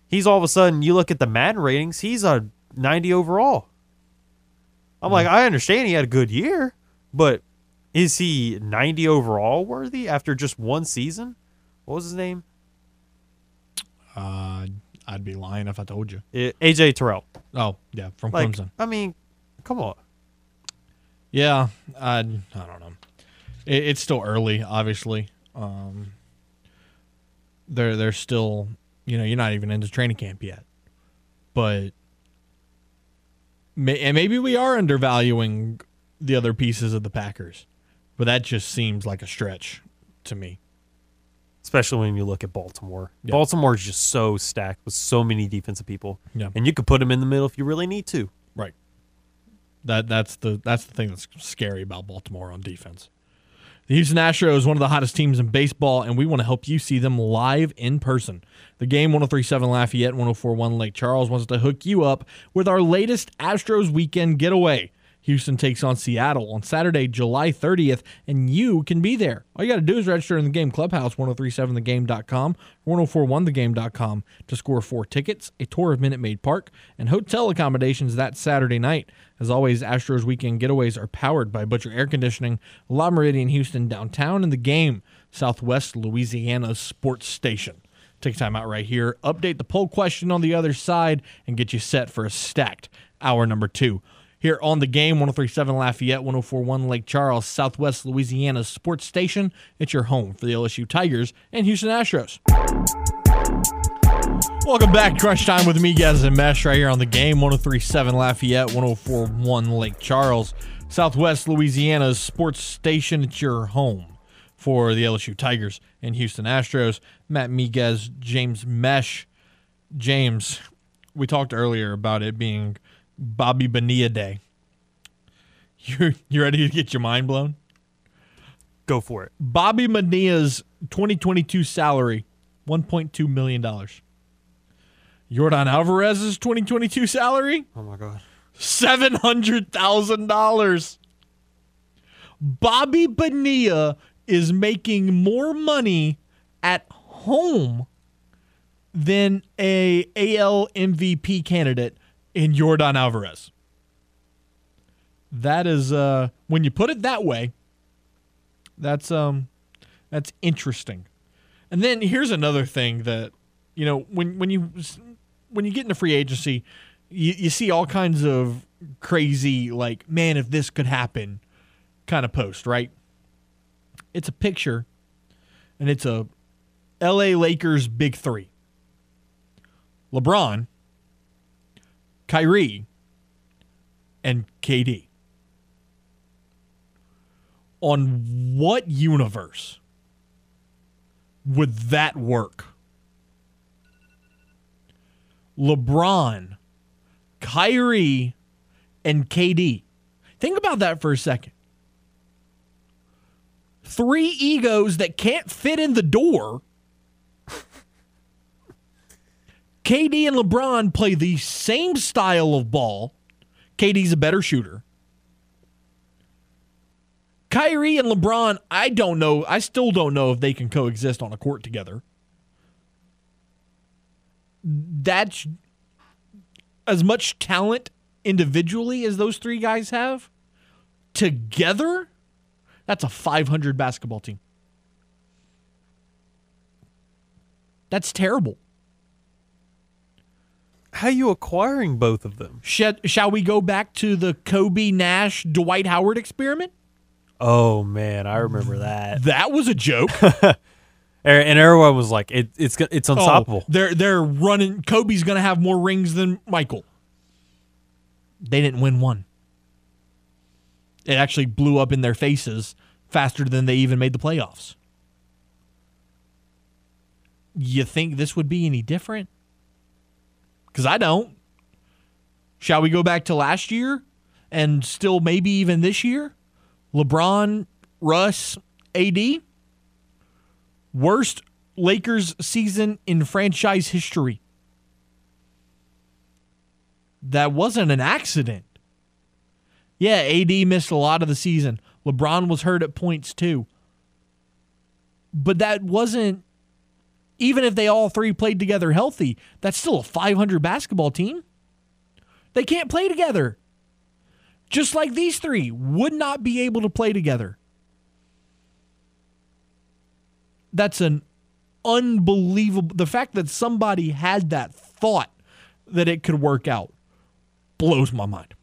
He's all of a sudden, you look at the Madden ratings, he's a ninety overall. I'm yeah. like, I understand he had a good year, but is he ninety overall worthy after just one season? What was his name? Uh, I'd be lying if I told you. It, A J Terrell. Oh, yeah, from like, Clemson. I mean, come on. Yeah, I I don't know. It, it's still early, obviously. Um, they're, they're still... You know, you're not even into training camp yet. But may, and maybe we are undervaluing the other pieces of the Packers. But that just seems like a stretch to me. Especially when you look at Baltimore. Yeah. Baltimore is just so stacked with so many defensive people. Yeah. And you could put them in the middle if you really need to. Right. That that's the that's the thing that's scary about Baltimore on defense. The Houston Astros is one of the hottest teams in baseball, and we want to help you see them live in person. The Game, one oh three point seven Lafayette, one oh four point one Lake Charles, wants to hook you up with our latest Astros weekend getaway. Houston takes on Seattle on Saturday, July thirtieth, and you can be there. All you got to do is register in the Game Clubhouse, ten thirty-seven the game dot com, or ten forty-one the game dot com to score four tickets, a tour of Minute Maid Park, and hotel accommodations that Saturday night. As always, Astros Weekend Getaways are powered by Butcher Air Conditioning, La Meridian Houston Downtown, and The Game, Southwest Louisiana sports station. Take time out right here, update the poll question on the other side, and get you set for a stacked hour number two. Here on The Game, ten thirty-seven Lafayette, ten forty-one Lake Charles, Southwest Louisiana sports station. It's your home for the L S U Tigers and Houston Astros. Welcome back. Crunch Time with Miguez and Mesh right here on The Game, ten thirty-seven Lafayette, ten forty-one Lake Charles, Southwest Louisiana sports station. It's your home for the L S U Tigers and Houston Astros. Matt Miguez, James Mesh. James, we talked earlier about it being Bobby Bonilla Day. You you ready to get your mind blown? Go for it. Bobby Bonilla's twenty twenty-two salary, one point two million dollars. Yordan Alvarez's twenty twenty-two salary? Oh, my God. seven hundred thousand dollars. Bobby Bonilla is making more money at home than a AL M V P candidate in Yordan Alvarez. That is, uh, when you put it that way, that's um, that's interesting. And then here's another thing that, you know, when when you when you get into free agency, you, you see all kinds of crazy, like, man, if this could happen, kind of post, right? It's a picture, and it's a L A Lakers big three. LeBron, Kyrie, and K D. On what universe would that work? LeBron, Kyrie, and K D. Think about that for a second. Three egos that can't fit in the door. K D and LeBron play the same style of ball. K D's a better shooter. Kyrie and LeBron, I don't know. I still don't know if they can coexist on a court together. That's as much talent individually as those three guys have. Together, that's a five hundred basketball team. That's terrible. How are you acquiring both of them? Shall, shall we go back to the Kobe, Nash, Dwight Howard experiment? Oh, man, I remember that. That was a joke. And everyone was like, it, it's it's unstoppable. Oh, they're, they're running. Kobe's going to have more rings than Michael. They didn't win one. It actually blew up in their faces faster than they even made the playoffs. You think this would be any different? Because I don't. Shall we go back to last year and still maybe even this year? LeBron, Russ, A D? Worst Lakers season in franchise history. That wasn't an accident. Yeah, A D missed a lot of the season. LeBron was hurt at points too. But that wasn't, even if they all three played together healthy, that's still a five hundred basketball team. They can't play together. Just like these three would not be able to play together. That's an unbelievable... The fact that somebody had that thought that it could work out blows my mind.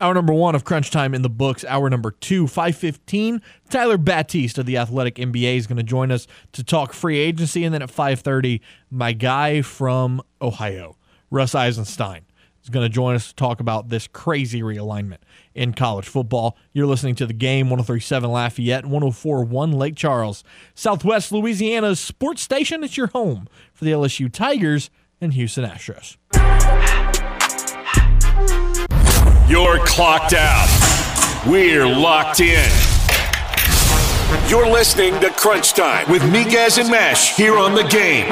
Hour number one of Crunch Time in the books. Hour number two, five fifteen, Tyler Batiste of The Athletic N B A is going to join us to talk free agency. And then at five thirty, my guy from Ohio, Russ Eisenstein, is going to join us to talk about this crazy realignment in college football. You're listening to The Game, one oh three point seven Lafayette, one oh four point one Lake Charles, Southwest Louisiana's sports station. It's your home for the L S U Tigers and Houston Astros. You're clocked out. We're locked in. You're listening to Crunch Time with Miguez and Mesh here on The Game.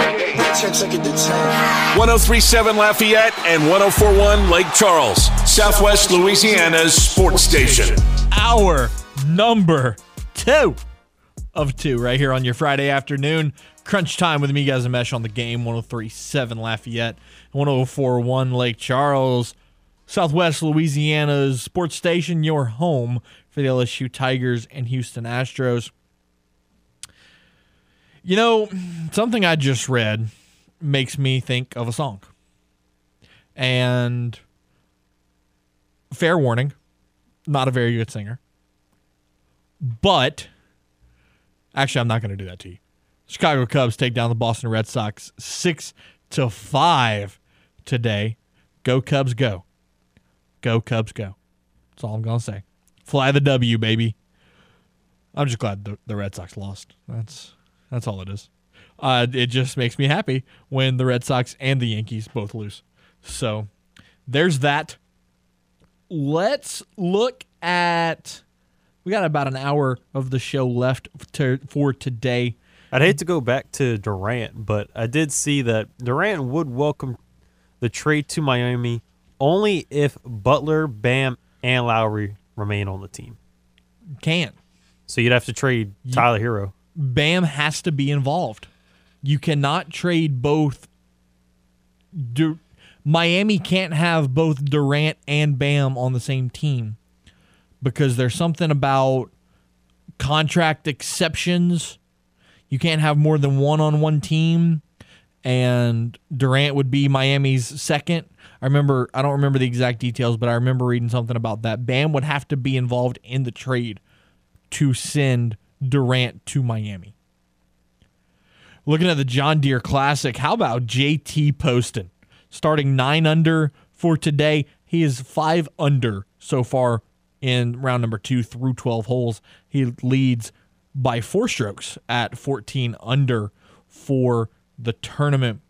one oh three point seven Lafayette and one oh four point one Lake Charles, Southwest Louisiana's sports station. Hour number two of two right here on your Friday afternoon. Crunch Time with Miguez and Mesh on The Game, one oh three point seven Lafayette, one oh four point one Lake Charles, Southwest Louisiana's sports station, your home for the L S U Tigers and Houston Astros. You know, something I just read makes me think of a song. And fair warning, not a very good singer. But, actually, I'm not going to do that to you. Chicago Cubs take down the Boston Red Sox six to five today. Go Cubs, go. Go Cubs, go. That's all I'm going to say. Fly the W, baby. I'm just glad the, the Red Sox lost. That's that's all it is. Uh, it just makes me happy when the Red Sox and the Yankees both lose. So there's that. Let's look at... We got about an hour of the show left to, for today. I'd hate to go back to Durant, but I did see that Durant would welcome the trade to Miami only if Butler, Bam, and Lowry remain on the team. Can't. So you'd have to trade Tyler you, Hero. Bam has to be involved. You cannot trade both. Du- Miami can't have both Durant and Bam on the same team because there's something about contract exceptions. You can't have more than one on one team, and Durant would be Miami's second. I remember, I don't remember the exact details, but I remember reading something about that. Bam would have to be involved in the trade to send Durant to Miami. Looking at the John Deere Classic, how about J T Poston? Starting nine under for today, he is five under so far in round number two through twelve holes. He leads by four strokes at fourteen under for the tournament.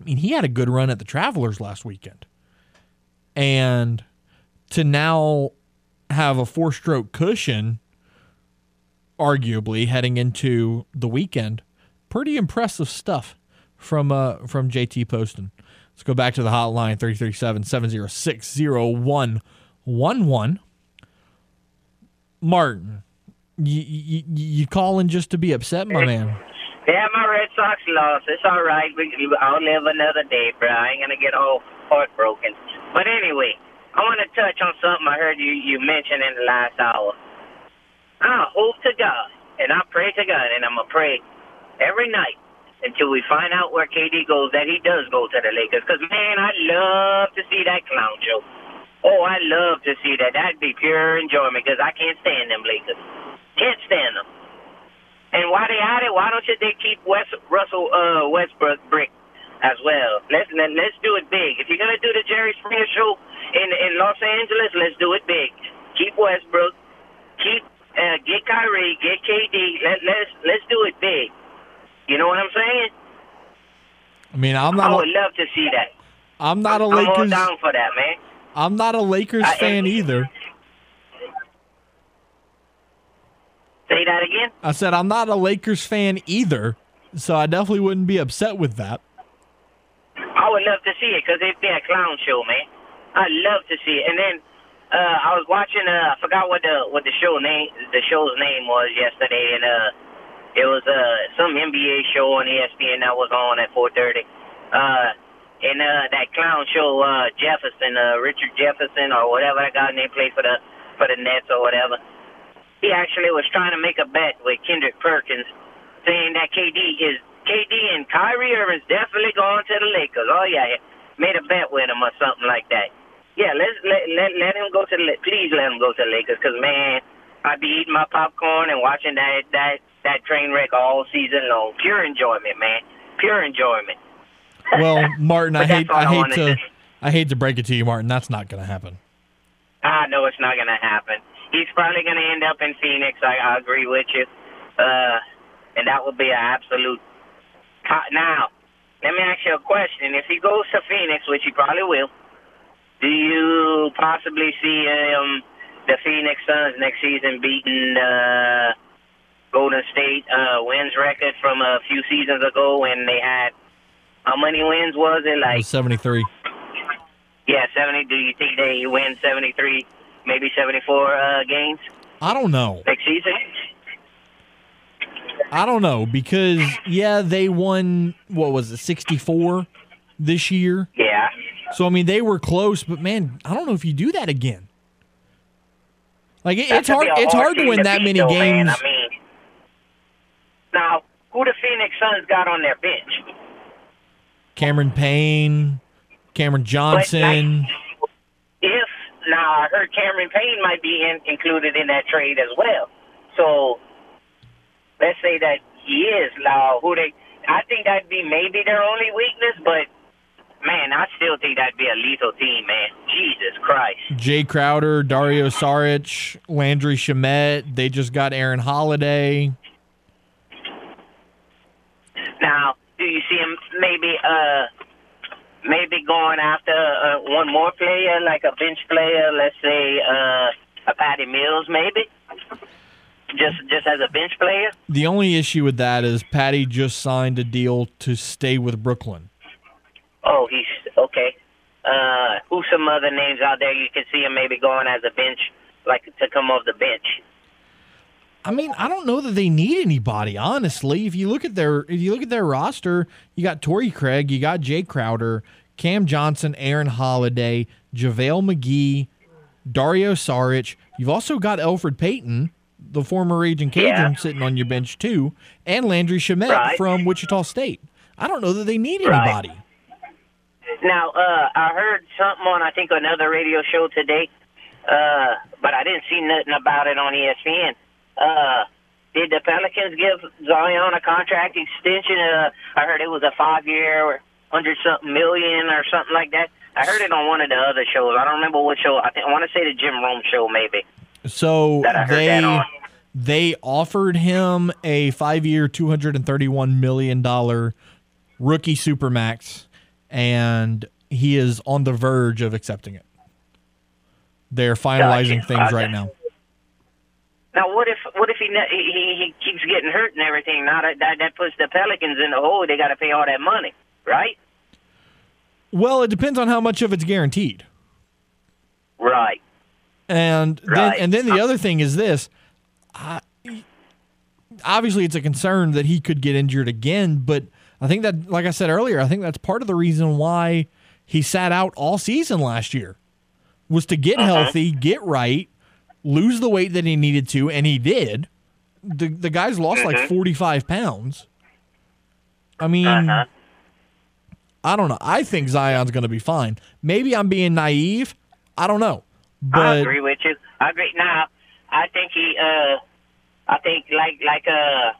I mean, he had a good run at the Travelers last weekend. And to now have a four-stroke cushion, arguably, heading into the weekend, pretty impressive stuff from uh, from J T Poston. Let's go back to the hotline, three three seven, seven oh six, oh one one one. Martin. You, you, you calling just to be upset, my man? Yeah, my Red Sox lost. It's all right. We, I'll live another day, bro. I ain't going to get all heartbroken. But anyway, I want to touch on something I heard you, you mention in the last hour. I hope to God, and I pray to God, and I'm going to pray every night until we find out where K D goes, that he does go to the Lakers. Because, man, I'd love to see that clown show. Oh, I'd love to see that. That'd be pure enjoyment because I can't stand them Lakers. Can't stand them. And why they had it? Why don't you they keep West, Russell uh, Westbrook brick as well? Let's let's do it big. If you're gonna do the Jerry Springer show in in Los Angeles, let's do it big. Keep Westbrook, keep uh, get Kyrie, get K D. Let, let's let's do it big. You know what I'm saying? I mean, I'm not. I would a, love to see that. I'm not a Lakers. I'm all down for that, man. I'm not a Lakers I, fan and, either. Say that again? I said I'm not a Lakers fan either, so I definitely wouldn't be upset with that. I would love to see it because it's been a clown show, man. I'd love to see it. And then uh, I was watching, uh, I forgot what the what the show name the show's name was yesterday, and uh, it was uh, some N B A show on E S P N that was on at four thirty. Uh, and uh, that clown show, uh, Jefferson, uh, Richard Jefferson or whatever that guy named played for the for the Nets or whatever. He actually was trying to make a bet with Kendrick Perkins, saying that K D is K D and Kyrie Irving's definitely going to the Lakers. Oh yeah, yeah, made a bet with him or something like that. Yeah, let's let let, let him go to the please let him go to the Lakers, because man, I'd be eating my popcorn and watching that that that train wreck all season long. Pure enjoyment, man. Pure enjoyment. Well, Martin, I hate I, I hate to, to I hate to break it to you, Martin. That's not going to happen. I know it's not going to happen. He's probably going to end up in Phoenix. I, I agree with you. Uh, and that would be an absolute – now, let me ask you a question. If he goes to Phoenix, which he probably will, do you possibly see um, the Phoenix Suns next season beating uh, Golden State uh, wins record from a few seasons ago when they had – how many wins was it? Like it was seventy-three. Yeah, seventy. Do you think they win seventy-three? Maybe seventy-four uh, games? I don't know. Next season? I don't know, because, yeah, they won, what was it, sixty-four this year? Yeah. So, I mean, they were close, but, man, I don't know if you do that again. Like, it, it's hard It's hard to win that many games. Man, I mean, now, who the Phoenix Suns got on their bench? Cameron Payne, Cameron Johnson. But, like, if... Now, I heard Cameron Payne might be in, included in that trade as well. So, let's say that he is. Now, who they? I think that'd be maybe their only weakness, but, man, I still think that'd be a lethal team, man. Jesus Christ. Jay Crowder, Dario Saric, Landry Shamet. They just got Aaron Holiday. Now, do you see him maybe – uh? Maybe going after uh, one more player, like a bench player, let's say uh, a Patty Mills, maybe, just just as a bench player. The only issue with that is Patty just signed a deal to stay with Brooklyn. Oh, he's okay. Uh, who's some other names out there you can see him maybe going as a bench, like to come off the bench? I mean, I don't know that they need anybody, honestly. If you look at their if you look at their roster, you got Torrey Craig, you got Jay Crowder, Cam Johnson, Aaron Holiday, JaVale McGee, Dario Saric. You've also got Elfrid Payton, the former Ragin' Cajun, yeah. sitting on your bench too, and Landry Shamet right. from Wichita State. I don't know that they need right. anybody. Now, uh, I heard something on, I think, another radio show today, uh, but I didn't see nothing about it on E S P N. Uh, did the Pelicans give Zion a contract extension? Uh, I heard it was a five-year or one hundred something million or something like that. I heard it on one of the other shows. I don't remember what show. I, think, I want to say the Jim Rome show maybe. So they they offered him a five-year, two hundred thirty-one million dollars rookie supermax, and he is on the verge of accepting it. They're finalizing gotcha. things gotcha. right now. Now, what if what if he he, he keeps getting hurt and everything? Now that, that that puts the Pelicans in the hole. They got to pay all that money, right? Well, it depends on how much of it's guaranteed. Right. And right. then and then the other thing is this: I, obviously, it's a concern that he could get injured again. But I think that, like I said earlier, I think that's part of the reason why he sat out all season last year, was to get uh-huh. healthy, get right. Lose the weight that he needed to, and he did. The the guy's lost mm-hmm. like forty-five pounds. I mean, uh-huh. I don't know. I think Zion's going to be fine. Maybe I'm being naive. I don't know. But I agree with you. I agree. Now, I think he, uh, I think like like uh,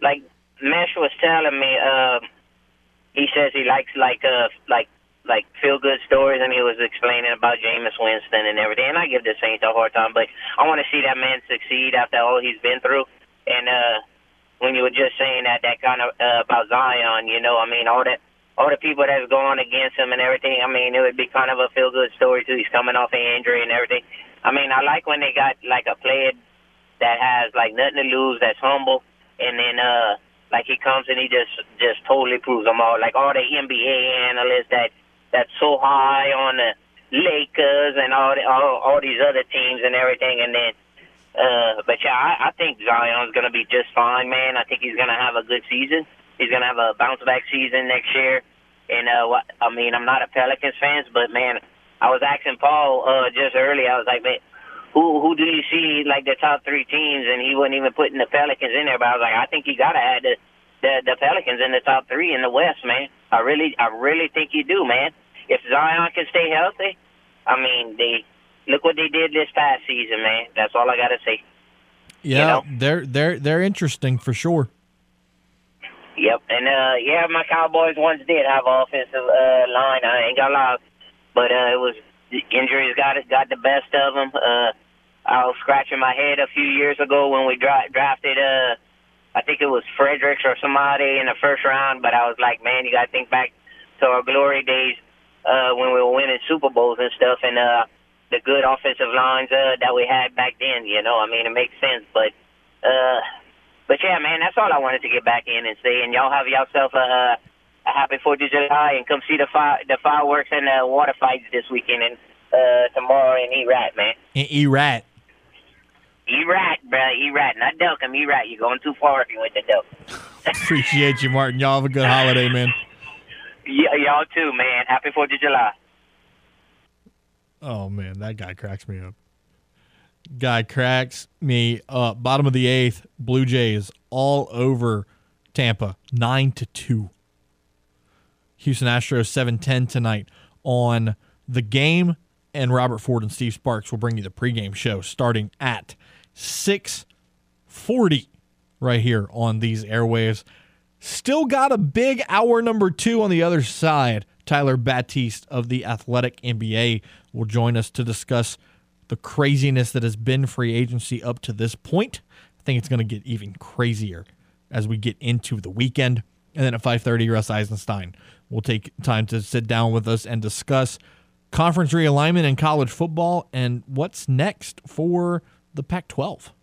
like Mesh was telling me, uh, he says he likes like uh like. like feel-good stories, and he was explaining about Jameis Winston and everything. And I give the Saints a hard time, but I want to see that man succeed after all he's been through. And uh, when you were just saying that, that kind of uh, about Zion, you know, I mean, all that, all the people that's going against him and everything. I mean, it would be kind of a feel-good story too. He's coming off an injury and everything. I mean, I like when they got like a player that has, like, nothing to lose, that's humble, and then, uh, like, he comes and he just just totally proves them all. Like, all the N B A analysts that that's so high on the Lakers and all, the, all all these other teams and everything, and then, uh, but, yeah, I, I think Zion's going to be just fine, man. I think he's going to have a good season. He's going to have a bounce-back season next year. And, uh, I mean, I'm not a Pelicans fan, but, man, I was asking Paul uh, just earlier, I was like, man, who who do you see, like, the top three teams? And he wasn't even putting the Pelicans in there. But I was like, I think you got to add the, the, the Pelicans in the top three in the West, man. I really I really think you do, man. If Zion can stay healthy, I mean, they look what they did this past season, man. That's all I got to say. Yeah, you know? they're, they're, they're interesting for sure. Yep, and, uh, yeah, my Cowboys once did have an offensive uh, line. I ain't going to lie. But uh, it was injuries got it, got the best of them. Uh, I was scratching my head a few years ago when we dra- drafted, uh, I think it was Fredericks or somebody in the first round, but I was like, man, you got to think back to our glory days uh, when we were winning Super Bowls and stuff, and uh, the good offensive lines uh, that we had back then, you know. I mean, it makes sense, but... Uh, But, yeah, man, that's all I wanted to get back in and say. And y'all have yourself a, a happy fourth of July and come see the fire, the fireworks and the water fights this weekend and uh, tomorrow in E-Rat, man. In E-Rat. E-Rat, bro. E-Rat. Not Delcom. E-Rat. You're going too far if you went to Delcom. Appreciate you, Martin. Y'all have a good holiday, man. Yeah, y'all too, man. Happy fourth of July. Oh, man, that guy cracks me up. Guy cracks me up. Bottom of the eighth, Blue Jays all over Tampa, nine to two. Houston Astros seven ten tonight on The Game. And Robert Ford and Steve Sparks will bring you the pregame show starting at six forty right here on these airwaves. Still got a big hour number two on the other side. Tyler Batiste of The Athletic N B A will join us to discuss the craziness that has been free agency up to this point. I think it's going to get even crazier as we get into the weekend. And then at five thirty, Russ Eisenstein will take time to sit down with us and discuss conference realignment in college football and what's next for the Pac twelve.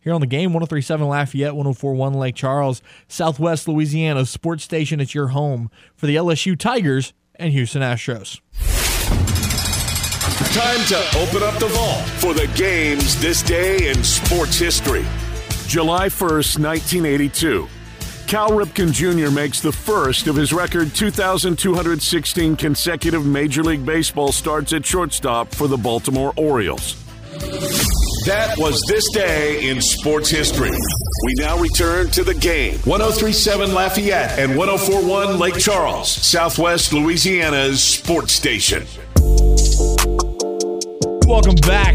Here on The Game, one oh three point seven Lafayette, one oh four point one Lake Charles, Southwest Louisiana sports station at your home for the L S U Tigers and Houston Astros. Time to open up the vault for the games this day in sports history. July first, nineteen eighty-two. Cal Ripken Junior makes the first of his record two thousand two hundred sixteen consecutive Major League Baseball starts at shortstop for the Baltimore Orioles. That was this day in sports history. We now return to The Game. one oh three point seven Lafayette and one oh four point one Lake Charles, Southwest Louisiana's sports station. Welcome back.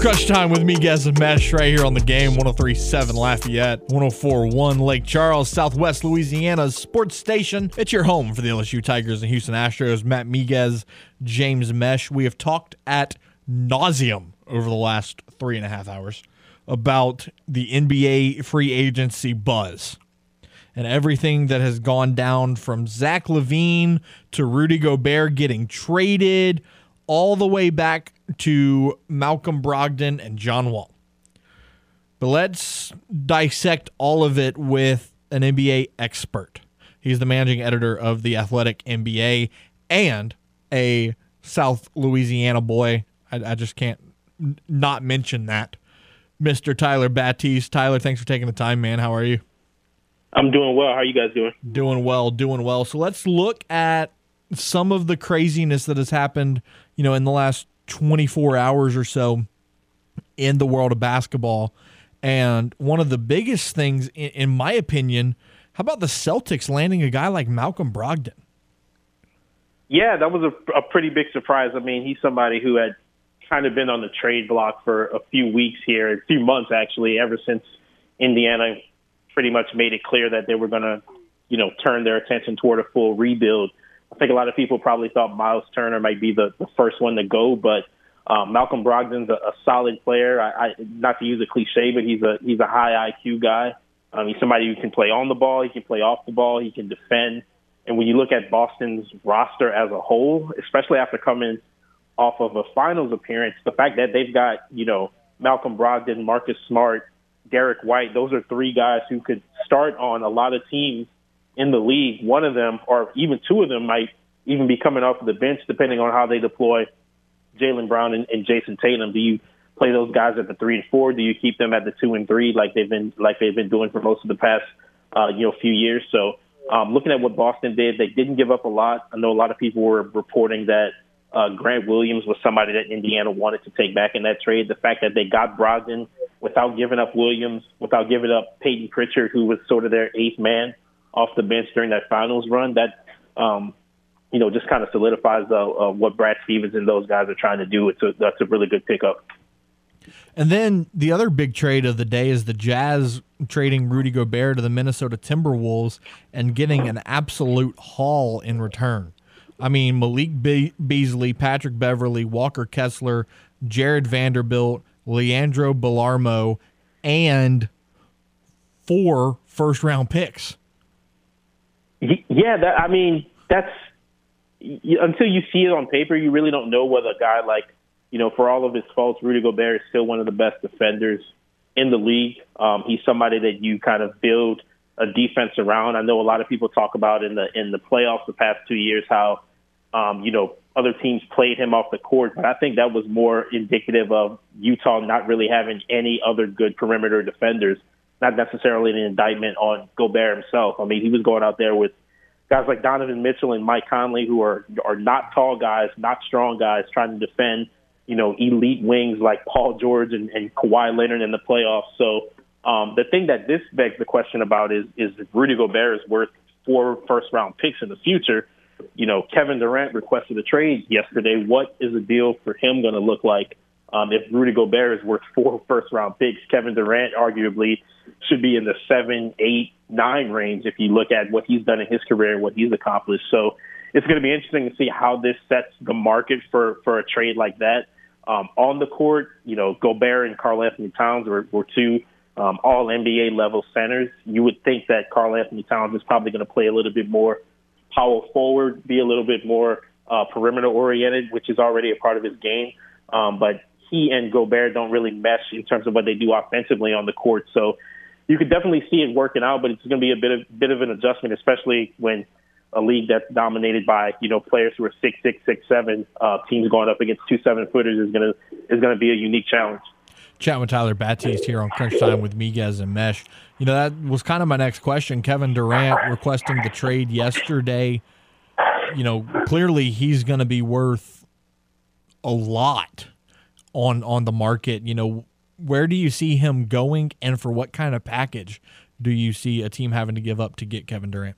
Crush time with Miguez and Mesh right here on The Game. one oh three point seven Lafayette, one oh four point one Lake Charles, Southwest Louisiana's sports station. It's your home for the L S U Tigers and Houston Astros. Matt Miguez, James Mesh. We have talked at nauseum over the last three and a half hours about the N B A free agency buzz and everything that has gone down from Zach LaVine to Rudy Gobert getting traded, all the way back to Malcolm Brogdon and John Wall. But let's dissect all of it with an N B A expert. He's the managing editor of The Athletic N B A and a South Louisiana boy. I, I just can't n- not mention that. Mister Tyler Batiste. Tyler, thanks for taking the time, man. How are you? I'm doing well. How are you guys doing? Doing well, doing well. So let's look at some of the craziness that has happened, you know, in the last twenty-four hours or so in the world of basketball. And one of the biggest things, in, in my opinion, how about the Celtics landing a guy like Malcolm Brogdon? Yeah, that was a, a pretty big surprise. I mean, he's somebody who had kind of been on the trade block for a few weeks here, a few months actually, ever since Indiana pretty much made it clear that they were going to, you know, turn their attention toward a full rebuild. I think a lot of people probably thought Miles Turner might be the, the first one to go, but um, Malcolm Brogdon's a, a solid player. I, I, not to use a cliche, but he's a he's a high I Q guy. Um, he's somebody who can play on the ball, he can play off the ball, he can defend. And when you look at Boston's roster as a whole, especially after coming off of a finals appearance, the fact that they've got, you know, Malcolm Brogdon, Marcus Smart, Derek White. Those are three guys who could start on a lot of teams in the league. One of them, or even two of them, might even be coming off the bench, depending on how they deploy Jaylen Brown and, and Jason Tatum. Do you play those guys at the three and four? Do you keep them at the two and three, like they've been like they've been doing for most of the past uh, you know few years? So, um, looking at what Boston did, they didn't give up a lot. I know a lot of people were reporting that uh, Grant Williams was somebody that Indiana wanted to take back in that trade. The fact that they got Brogdon without giving up Williams, without giving up Peyton Pritchard, who was sort of their eighth man off the bench during that finals run, that um, you know just kind of solidifies uh, uh, what Brad Stevens and those guys are trying to do. It's a, that's a really good pickup. And then the other big trade of the day is the Jazz trading Rudy Gobert to the Minnesota Timberwolves and getting an absolute haul in return. I mean, Malik Be- Beasley, Patrick Beverly, Walker Kessler, Jared Vanderbilt, Leandro Ballarmo, and four first-round picks. Yeah, that, I mean, that's until you see it on paper, you really don't know whether a guy like, you know, for all of his faults, Rudy Gobert is still one of the best defenders in the league. Um, he's somebody that you kind of build a defense around. I know a lot of people talk about in the in the playoffs the past two years how, um, you know, other teams played him off the court, but I think that was more indicative of Utah not really having any other good perimeter defenders, not necessarily an indictment on Gobert himself. I mean, he was going out there with guys like Donovan Mitchell and Mike Conley, who are are not tall guys, not strong guys, trying to defend, you know, elite wings like Paul George and, and Kawhi Leonard in the playoffs. So um, the thing that this begs the question about is, is if Rudy Gobert is worth four first-round picks in the future. You know, Kevin Durant requested a trade yesterday. What is the deal for him going to look like um, if Rudy Gobert is worth four first-round picks? Kevin Durant arguably should be in the seven, eight, nine range if you look at what he's done in his career and what he's accomplished. So it's going to be interesting to see how this sets the market for, for a trade like that. Um, on the court, you know, Gobert and Karl Anthony Towns were, were two um, all-N B A level centers. You would think that Karl Anthony Towns is probably going to play a little bit more power forward, be a little bit more uh, perimeter-oriented, which is already a part of his game. Um, but he and Gobert don't really mesh in terms of what they do offensively on the court. So you could definitely see it working out, but it's going to be a bit of bit of an adjustment, especially when a league that's dominated by, you know, players who are six, six, six, seven, uh, teams going up against two seven footers is gonna is gonna be a unique challenge. Chat with Tyler Batiste here on Crunch Time with Miguez and Mesh. You know, that was kind of my next question. Kevin Durant requesting the trade yesterday. You know, clearly he's gonna be worth a lot on on the market. You know, where do you see him going, and for what kind of package do you see a team having to give up to get Kevin Durant?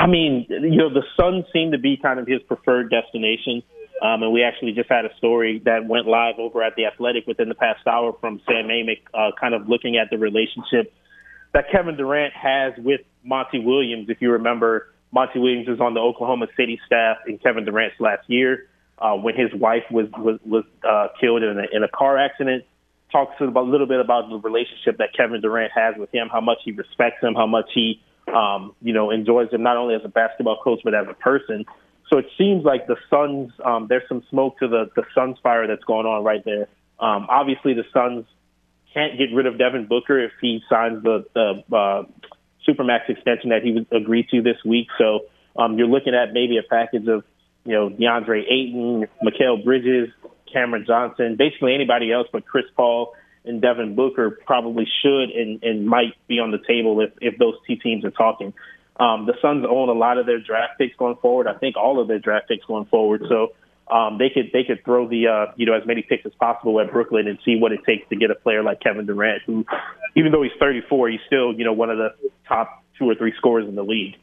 I mean, you know, the Suns seem to be kind of his preferred destination. Um, and we actually just had a story that went live over at The Athletic within the past hour from Sam Amick, uh, kind of looking at the relationship that Kevin Durant has with Monty Williams. If you remember, Monty Williams was on the Oklahoma City staff in Kevin Durant's last year uh, when his wife was was, was uh, killed in a, in a car accident. Talks a little bit about the relationship that Kevin Durant has with him, how much he respects him, how much he Um, you know, enjoys him not only as a basketball coach, but as a person. So it seems like the Suns, um, there's some smoke to the, the Suns fire that's going on right there. Um, obviously, the Suns can't get rid of Devin Booker if he signs the, the uh, Supermax extension that he agreed to this week. So um, you're looking at maybe a package of, you know, DeAndre Ayton, Mikal Bridges, Cameron Johnson, basically anybody else but Chris Paul and Devin Booker probably should and, and might be on the table if, if those two teams are talking. Um, the Suns own a lot of their draft picks going forward. I think all of their draft picks going forward. So um, they could they could throw the uh, you know as many picks as possible at Brooklyn and see what it takes to get a player like Kevin Durant, who, even though he's thirty-four, he's still you know one of the top two or three scorers in the league.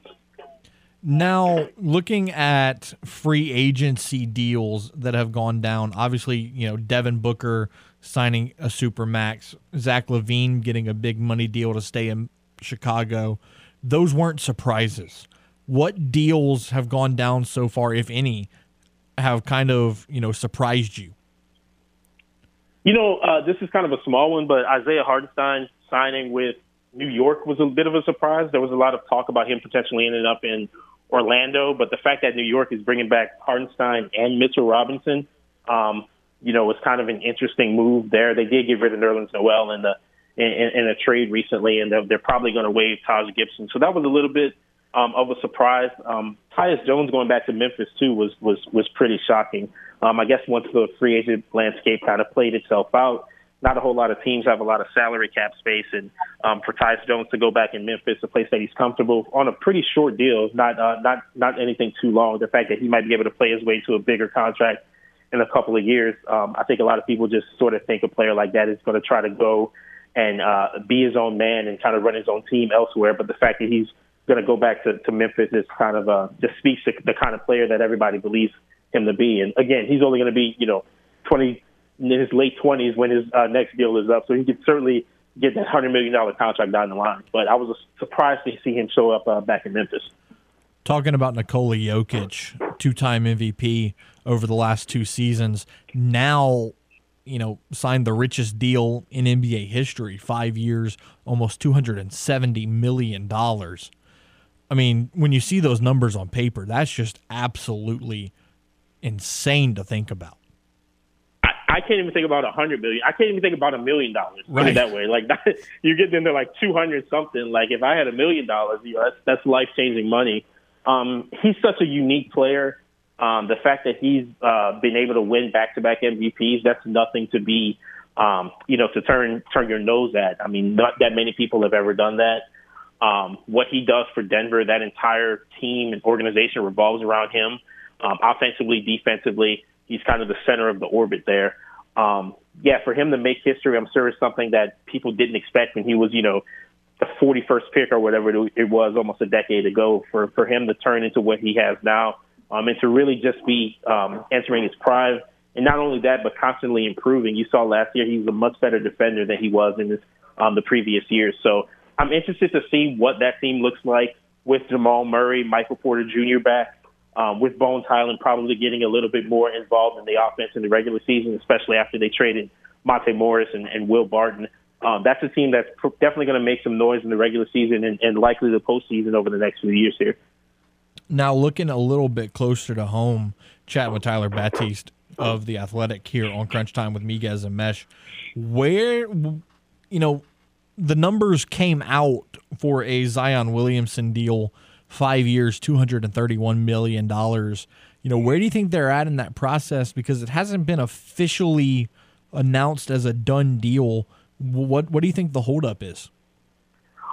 Now, looking at free agency deals that have gone down, obviously, you know, Devin Booker signing a supermax, Zach LaVine getting a big money deal to stay in Chicago. Those weren't surprises. What deals have gone down so far, if any, have kind of, you know, surprised you? You know, uh, this is kind of a small one, but Isaiah Hartenstein signing with New York was a bit of a surprise. There was a lot of talk about him potentially ending up in Orlando, but the fact that New York is bringing back Hartenstein and Mitchell Robinson, um, you know, was kind of an interesting move there. They did get rid of Nerlens Noel in the in, in a trade recently, and they're, they're probably going to waive Taj Gibson. So that was a little bit um, of a surprise. Um, Tyus Jones going back to Memphis too was was was pretty shocking. Um, I guess once the free agent landscape kind of played itself out, not a whole lot of teams have a lot of salary cap space, and um, for Tyus Jones to go back in Memphis, a place that he's comfortable on a pretty short deal, not uh, not not anything too long. The fact that he might be able to play his way to a bigger contract in a couple of years, um, I think a lot of people just sort of think a player like that is going to try to go and uh, be his own man and kind of run his own team elsewhere. But the fact that he's going to go back to, to Memphis is kind of uh, just speaks to the kind of player that everybody believes him to be. And again, he's only going to be, you know, twenty. In his late twenties when his uh, next deal is up, so he could certainly get that one hundred million dollars contract down the line. But I was surprised to see him show up uh, back in Memphis. Talking about Nikola Jokic, two-time M V P over the last two seasons, now you know signed the richest deal in N B A history, five years, almost two hundred seventy million dollars. I mean, when you see those numbers on paper, that's just absolutely insane to think about. I can't even think about a hundred million. I can't even think about a million dollars. Right. That way, like that, you get into like two hundred something. Like if I had a million dollars, you know, that's that's life changing money. Um, he's such a unique player. Um, the fact that he's uh, been able to win back to back M V Ps, that's nothing to be, um, you know, to turn turn your nose at. I mean, not that many people have ever done that. Um, what he does for Denver, that entire team and organization revolves around him, um, offensively, defensively. He's kind of the center of the orbit there. Um, yeah, for him to make history, I'm sure is something that people didn't expect when he was, you know, the forty-first pick or whatever it was almost a decade ago. For, for him to turn into what he has now, um, and to really just be um, entering his prime, and not only that, but constantly improving. You saw last year he was a much better defender than he was in his, um, the previous years. So I'm interested to see what that team looks like with Jamal Murray, Michael Porter Junior back. Um, with Bones Highland probably getting a little bit more involved in the offense in the regular season, especially after they traded Monte Morris and, and Will Barton. Um, that's a team that's pr- definitely going to make some noise in the regular season and, and likely the postseason over the next few years here. Now, looking a little bit closer to home, chat with Tyler Batiste of The Athletic here on Crunch Time with Miguez and Mesh. Where, you know, the numbers came out for a Zion Williamson deal, Five years, two hundred thirty-one million dollars. You know, where do you think they're at in that process? Because it hasn't been officially announced as a done deal. What What do you think the holdup is?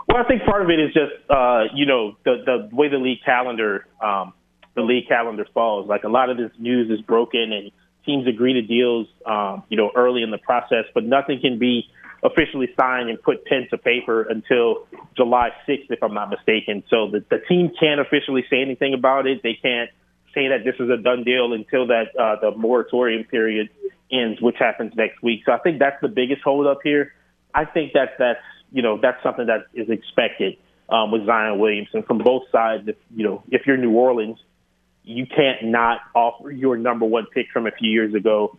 Well, I think part of it is just, uh, you know, the, the way the league calendar um, the league calendar falls. Like a lot of this news is broken and teams agree to deals, um, you know, early in the process, but nothing can be officially signed and put pen to paper until July sixth, if I'm not mistaken. So the, the team can't officially say anything about it. They can't say that this is a done deal until that uh, the moratorium period ends, which happens next week. So I think that's the biggest holdup here. I think that that's, you know, that's something that is expected um, with Zion Williamson from both sides. If, you know, if you're New Orleans, you can't not offer your number one pick from a few years ago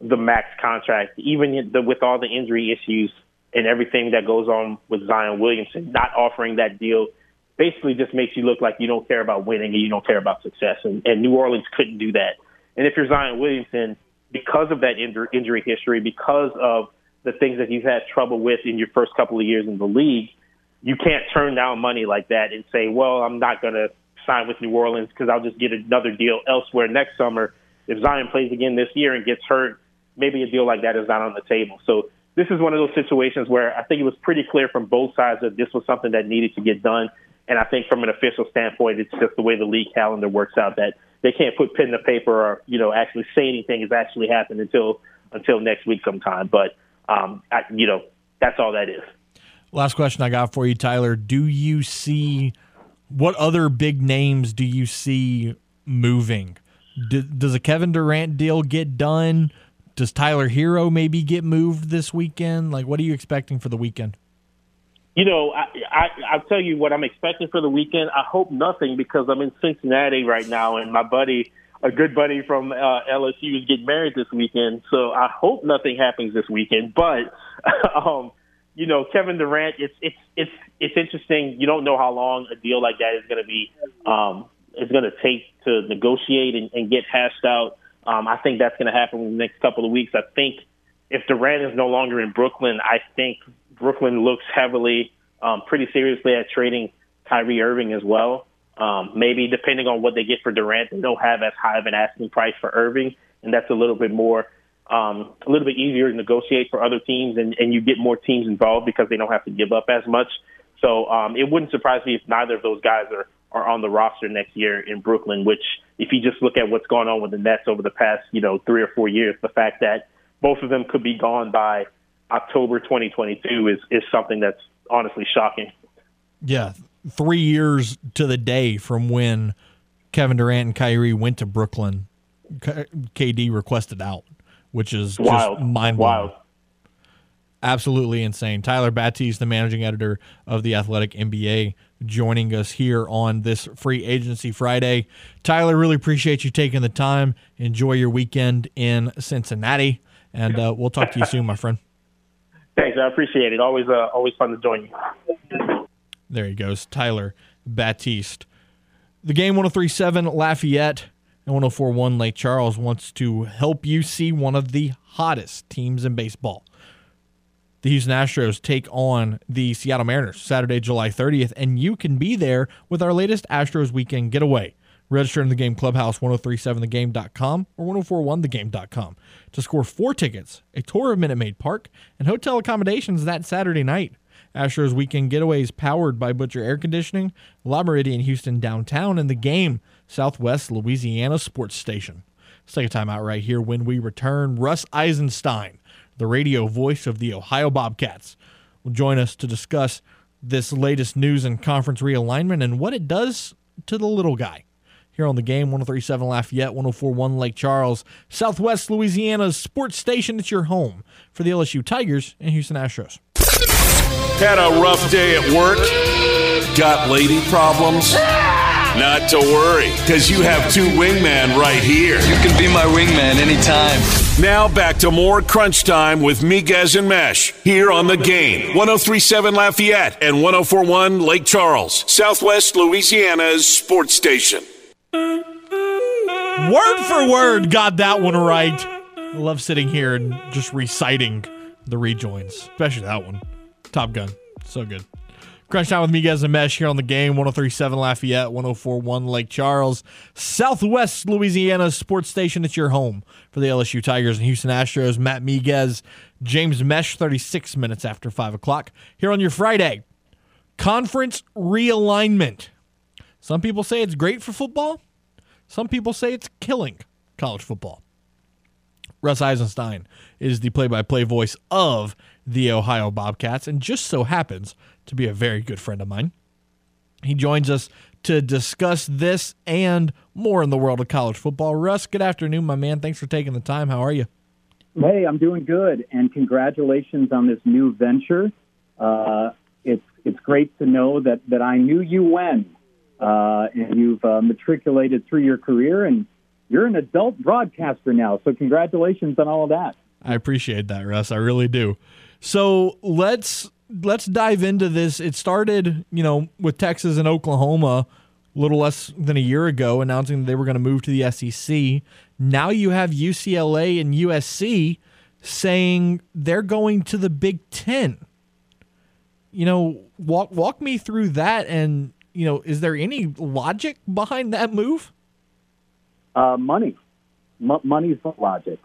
the max contract, even the, with all the injury issues and everything that goes on with Zion Williamson. Not offering that deal basically just makes you look like you don't care about winning and you don't care about success. And, and New Orleans couldn't do that. And if you're Zion Williamson, because of that injury, injury history, because of the things that you've had trouble with in your first couple of years in the league, you can't turn down money like that and say, well, I'm not going to sign with New Orleans because I'll just get another deal elsewhere next summer. If Zion plays again this year and gets hurt, maybe a deal like that is not on the table. So this is one of those situations where I think it was pretty clear from both sides that this was something that needed to get done. And I think from an official standpoint, it's just the way the league calendar works out that they can't put pen to paper or, you know, actually say anything has actually happened until until next week sometime. But, um, I, you know, that's all that is. Last question I got for you, Tyler. Do you see – what other big names do you see moving? Do, does a Kevin Durant deal get done? Does Tyler Hero maybe get moved this weekend? Like, what are you expecting for the weekend? You know, I, I, I'll tell you what I'm expecting for the weekend. I hope nothing because I'm in Cincinnati right now, and my buddy, a good buddy from uh, L S U, is getting married this weekend. So I hope nothing happens this weekend. But, um, you know, Kevin Durant, it's it's it's it's interesting. You don't know how long a deal like that is going to be. Um, it's going to take to negotiate and, and get hashed out. Um, I think that's going to happen in the next couple of weeks. I think if Durant is no longer in Brooklyn, I think Brooklyn looks heavily, um, pretty seriously at trading Kyrie Irving as well. Um, maybe depending on what they get for Durant, they don't have as high of an asking price for Irving, and that's a little bit more, um, a little bit easier to negotiate for other teams, and, and you get more teams involved because they don't have to give up as much. So um, it wouldn't surprise me if neither of those guys are, are on the roster next year in Brooklyn, which if you just look at what's going on with the Nets over the past, you know, three or four years, the fact that both of them could be gone by October twenty twenty-two is, is something that's honestly shocking. Yeah, three years to the day from when Kevin Durant and Kyrie went to Brooklyn, K D requested out, which is wild. Just mind-blowing. Wild. Absolutely insane. Tyler Batiste, the managing editor of The Athletic N B A, joining us here on this Free Agency Friday. Tyler, really appreciate you taking the time. Enjoy your weekend in Cincinnati, and uh, we'll talk to you soon, my friend. Thanks, I appreciate it. Always, uh, always fun to join you. There he goes, Tyler Batiste. The Game one oh three point seven Lafayette and one oh four point one Lake Charles wants to help you see one of the hottest teams in baseball. The Houston Astros take on the Seattle Mariners Saturday, July thirtieth, and you can be there with our latest Astros weekend getaway. Register in the Game Clubhouse, ten thirty-seven the game dot com or ten forty-one the game dot com to score four tickets, a tour of Minute Maid Park, and hotel accommodations that Saturday night. Astros Weekend Getaway is powered by Butcher Air Conditioning, La Meridian Houston Downtown, and The Game, Southwest Louisiana Sports Station. Let's take a time out right here. When we return, Russ Eisenstein, the radio voice of the Ohio Bobcats, will join us to discuss this latest news and conference realignment and what it does to the little guy. Here on The Game, one oh three point seven Lafayette, one oh four point one Lake Charles, Southwest Louisiana's sports station. It's your home for the L S U Tigers and Houston Astros. Had a rough day at work? Got lady problems? Not to worry, because you have two wingmen right here. You can be my wingman anytime. Now back to more Crunch Time with Miguez and Mesh here on The Game. one oh three point seven Lafayette and one oh four point one Lake Charles, Southwest Louisiana's sports station. Word for word, got that one right. I love sitting here and just reciting the rejoins, especially that one. Top Gun. So good. Crunch Time with Miguez and Mesh here on The Game, one oh three point seven Lafayette, one oh four point one Lake Charles, Southwest Louisiana sports station. It's your home for the L S U Tigers and Houston Astros. Matt Miguez, James Mesh, thirty-six minutes after five o'clock here on your Friday. Conference realignment. Some people say it's great for football. Some people say it's killing college football. Russ Eisenstein is the play-by-play voice of the Ohio Bobcats, and just so happens to be a very good friend of mine. He joins us to discuss this and more in the world of college football. Russ, good afternoon, my man. Thanks for taking the time. How are you? Hey, I'm doing good, and congratulations on this new venture. Uh, it's it's great to know that, that I knew you when, uh, and you've uh, matriculated through your career, and you're an adult broadcaster now, so congratulations on all of that. I appreciate that, Russ. I really do. So let's let's dive into this. It started, you know, with Texas and Oklahoma a little less than a year ago announcing that they were going to move to the S E C. Now you have U C L A and U S C saying they're going to the Big Ten. You know, walk walk me through that, and, you know, is there any logic behind that move? Uh, money. M- money's the logic.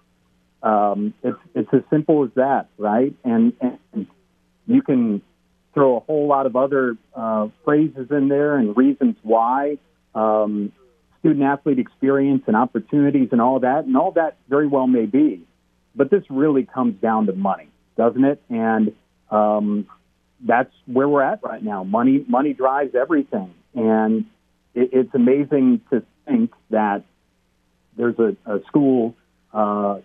Um, it's, it's as simple as that, right? And, and you can throw a whole lot of other uh, phrases in there and reasons why, um, student-athlete experience and opportunities and all that, and all that very well may be. But this really comes down to money, doesn't it? And um, that's where we're at right now. Money money drives everything. And it, it's amazing to think that there's a, a school uh,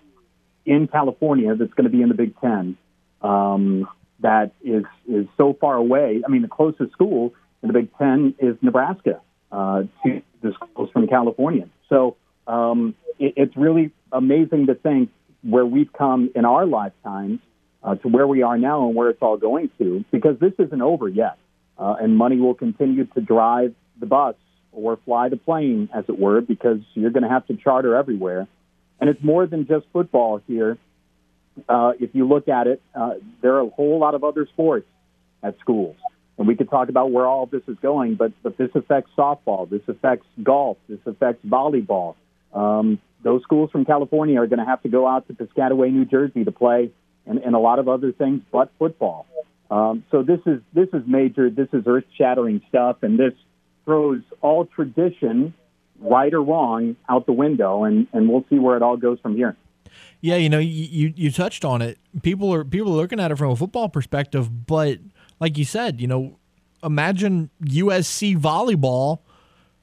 in California that's going to be in the Big Ten um, that is, is so far away. I mean, the closest school in the Big Ten is Nebraska uh, to the schools from California. So um, it, it's really amazing to think where we've come in our lifetimes uh, to where we are now and where it's all going to, because this isn't over yet. Uh, and money will continue to drive the bus or fly the plane, as it were, because you're going to have to charter everywhere. And it's more than just football here. Uh, if you look at it, uh, there are a whole lot of other sports at schools. And we could talk about where all this is going, but, but this affects softball. This affects golf. This affects volleyball. Um, those schools from California are going to have to go out to Piscataway, New Jersey to play and, and a lot of other things but football. Um, so this is this is major. This is earth-shattering stuff, and this throws all tradition, right or wrong, out the window, and, and we'll see where it all goes from here. Yeah, you know, you, you touched on it. People are people are looking at it from a football perspective, but like you said, you know, imagine U S C volleyball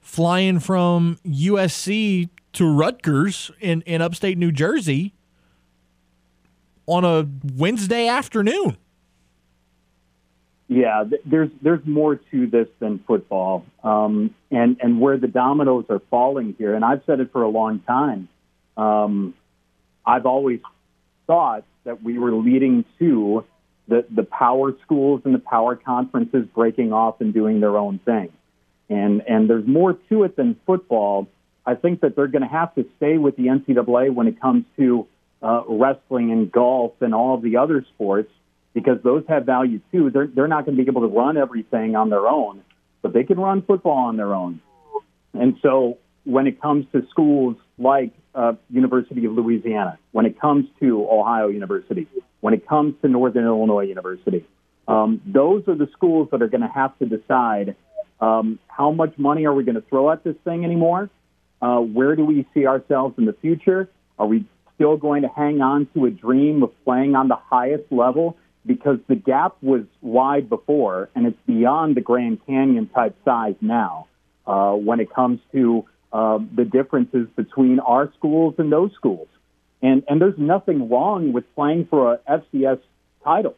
flying from U S C to Rutgers in, in upstate New Jersey on a Wednesday afternoon. Yeah, there's there's more to this than football, um, and and where the dominoes are falling here. And I've said it for a long time. Um, I've always thought that we were leading to the the power schools and the power conferences breaking off and doing their own thing. And and there's more to it than football. I think that they're going to have to stay with the N C double A when it comes to uh, wrestling and golf and all the other sports, because those have value too. They're, they're not going to be able to run everything on their own, but they can run football on their own. And so when it comes to schools like uh, University of Louisiana, when it comes to Ohio University, when it comes to Northern Illinois University, um, those are the schools that are going to have to decide um, how much money are we going to throw at this thing anymore? Uh, where do we see ourselves in the future? Are we still going to hang on to a dream of playing on the highest level? Because the gap was wide before, and it's beyond the Grand Canyon-type size now uh, when it comes to uh, the differences between our schools and those schools. And and there's nothing wrong with playing for a F C S title.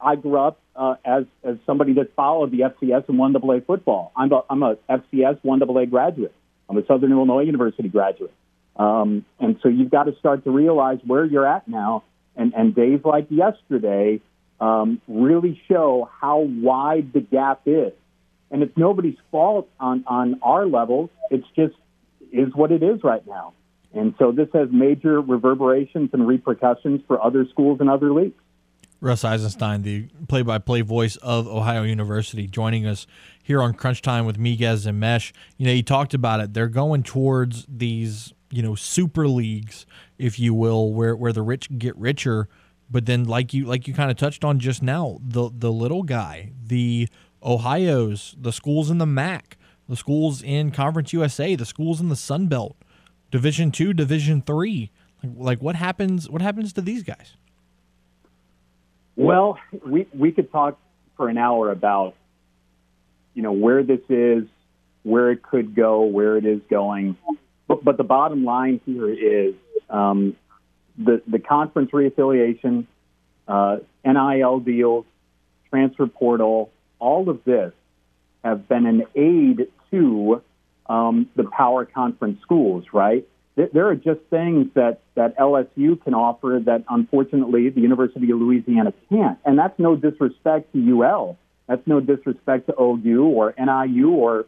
I grew up uh, as as somebody that followed the F C S and one double A football. I'm a, I'm a F C S one double A graduate. I'm a Southern Illinois University graduate. Um, and so you've got to start to realize where you're at now. And, and days like yesterday um, really show how wide the gap is. And it's nobody's fault on, on our level. It's just is what it is right now. And so this has major reverberations and repercussions for other schools and other leagues. Russ Eisenstein, the play-by-play voice of Ohio University, joining us here on Crunch Time with Miguez and Mesh. You know, you talked about it. They're going towards these, you know, super leagues, if you will, where, where the rich get richer. But then, like you like you kind of touched on just now, the the little guy, the Ohios, the schools in the M A C, the schools in Conference U S A, the schools in the Sun Belt, Division Two, Division Three. Like, like what happens? What happens to these guys? Well, we, we could talk for an hour about, you know, where this is, where it could go, where it is going. But, but the bottom line here is um, the, the conference reaffiliation, uh, N I L deals, transfer portal, all of this have been an aid to um, the power conference schools, right? There are just things that, that L S U can offer that, unfortunately, the University of Louisiana can't. And that's no disrespect to U L. That's no disrespect to O U or N I U or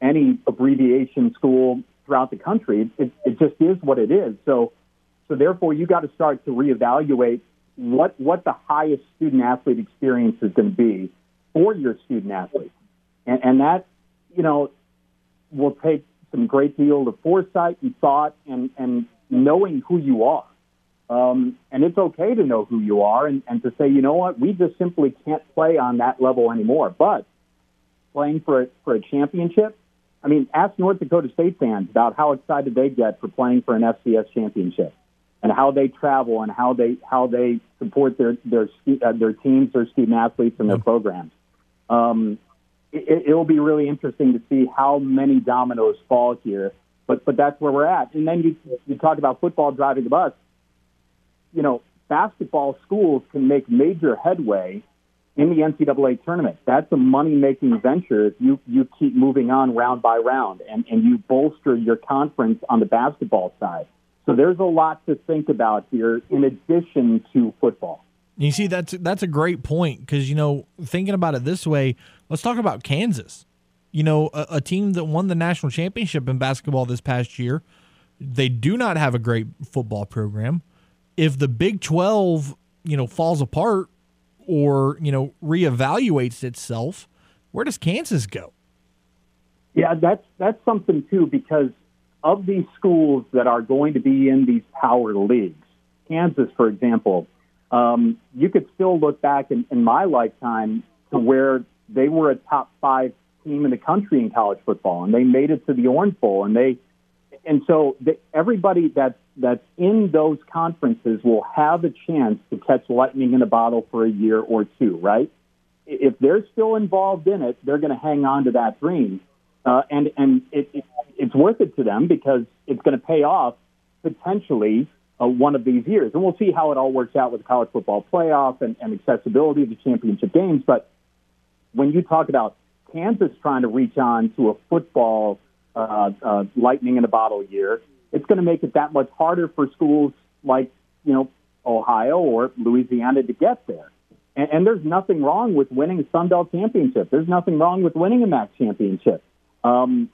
any abbreviation school throughout the country. It, it just is what it is. So so therefore, you got to start to reevaluate what, what the highest student-athlete experience is going to be for your student-athlete. And, and that, you know, will take some great deal of foresight and thought and, and knowing who you are. Um, and it's okay to know who you are and, and to say, you know what, we just simply can't play on that level anymore. But playing for a, for a championship, I mean, ask North Dakota State fans about how excited they get for playing for an F C S championship and how they travel and how they how they support their their, uh, their teams, their student-athletes, and their mm-hmm. programs. Um It will be really interesting to see how many dominoes fall here, but but that's where we're at. And then you you talk about football driving the bus. You know, basketball schools can make major headway in the N C double A tournament. That's a money-making venture. You you keep moving on round by round, and, and you bolster your conference on the basketball side. So there's a lot to think about here in addition to football. You see, that's that's a great point because, you know, thinking about it this way, let's talk about Kansas. You know, a, a team that won the national championship in basketball this past year, they do not have a great football program. If the Big twelve, you know, falls apart or, you know, reevaluates itself, where does Kansas go? Yeah, that's that's something too, because of these schools that are going to be in these power leagues, Kansas, for example, um, you could still look back in, in my lifetime to where they were a top five team in the country in college football, and they made it to the Orange Bowl, and they and so the, everybody that's that's in those conferences will have a chance to catch lightning in a bottle for a year or two, right? If they're still involved in it, they're going to hang on to that dream. Uh, and and it, it, it's worth it to them because it's going to pay off potentially uh, one of these years. And we'll see how it all works out with the college football playoff and, and accessibility to championship games. But when you talk about Kansas trying to reach on to a football uh, uh, lightning in a bottle year, it's going to make it that much harder for schools like, you know, Ohio or Louisiana to get there. And, and there's nothing wrong with winning a Sun Belt championship. There's nothing wrong with winning a M A C championship. Um,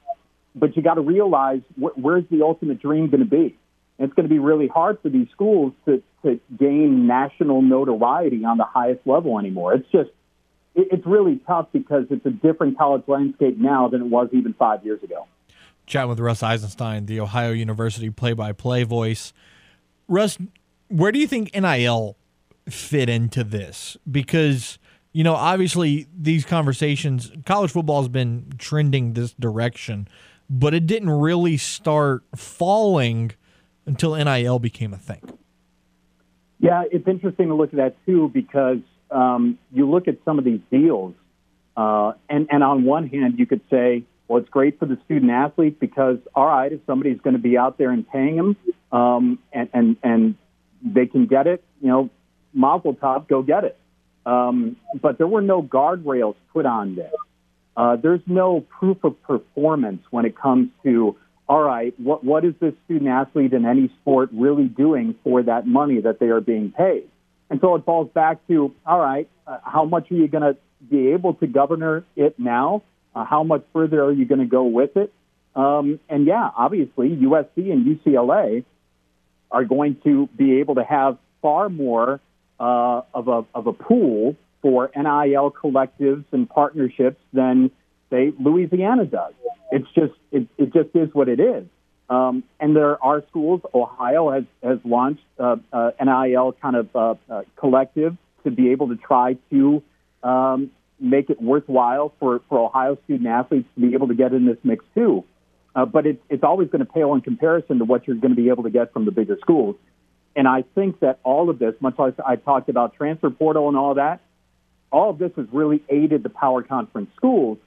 but you got to realize wh- where's the ultimate dream going to be. And it's going to be really hard for these schools to, to gain national notoriety on the highest level anymore. It's just, it, it's really tough because it's a different college landscape now than it was even five years ago. Chatting with Russ Eisenstein, the Ohio University play-by-play voice. Russ, where do you think N I L fit into this? Because, you know, obviously these conversations, college football has been trending this direction, but it didn't really start falling until N I L became a thing. Yeah, it's interesting to look at that too, because um, you look at some of these deals, uh, and, and on one hand you could say, well, it's great for the student athlete because, all right, if somebody's going to be out there and paying them um, and, and, and they can get it, you know, Mazel Tov, go get it. Um, but there were no guardrails put on this. Uh, there's no proof of performance when it comes to, all right, what, what is this student athlete in any sport really doing for that money that they are being paid? And so it falls back to, all right, uh, how much are you going to be able to govern it now? Uh, how much further are you going to go with it? Um, and yeah, obviously U S C and U C L A are going to be able to have far more Uh, of a of a pool for N I L collectives and partnerships than, say, Louisiana does. It's just it, it just is what it is. Um, and there are schools. Ohio has has launched uh, uh, N I L kind of uh, uh, collective to be able to try to um, make it worthwhile for, for Ohio student athletes to be able to get in this mix too. Uh, but it, it's always going to pale in comparison to what you're going to be able to get from the bigger schools. And I think that all of this, much like I talked about transfer portal and all that, all of this has really aided the power conference schools.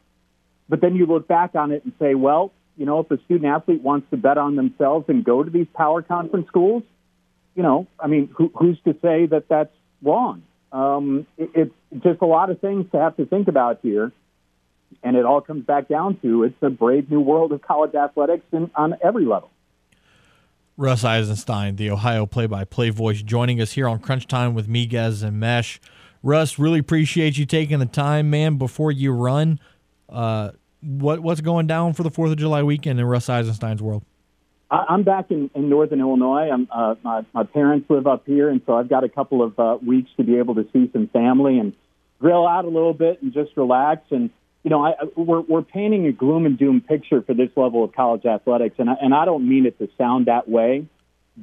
But then you look back on it and say, well, you know, if a student athlete wants to bet on themselves and go to these power conference schools, you know, I mean, who, who's to say that that's wrong? Um, it, it's just a lot of things to have to think about here. And it all comes back down to it's a brave new world of college athletics and on every level. Russ Eisenstein, the Ohio play-by-play voice, joining us here on Crunch Time with Miguez and Mesh. Russ, really appreciate you taking the time, man. Before you run, uh, what what's going down for the fourth of July weekend in Russ Eisenstein's world? I'm back in, in northern Illinois. I'm, uh, my, my parents live up here, and so I've got a couple of uh, weeks to be able to see some family and grill out a little bit and just relax. And, you know, I, we're, we're painting a gloom and doom picture for this level of college athletics, and I, and I don't mean it to sound that way,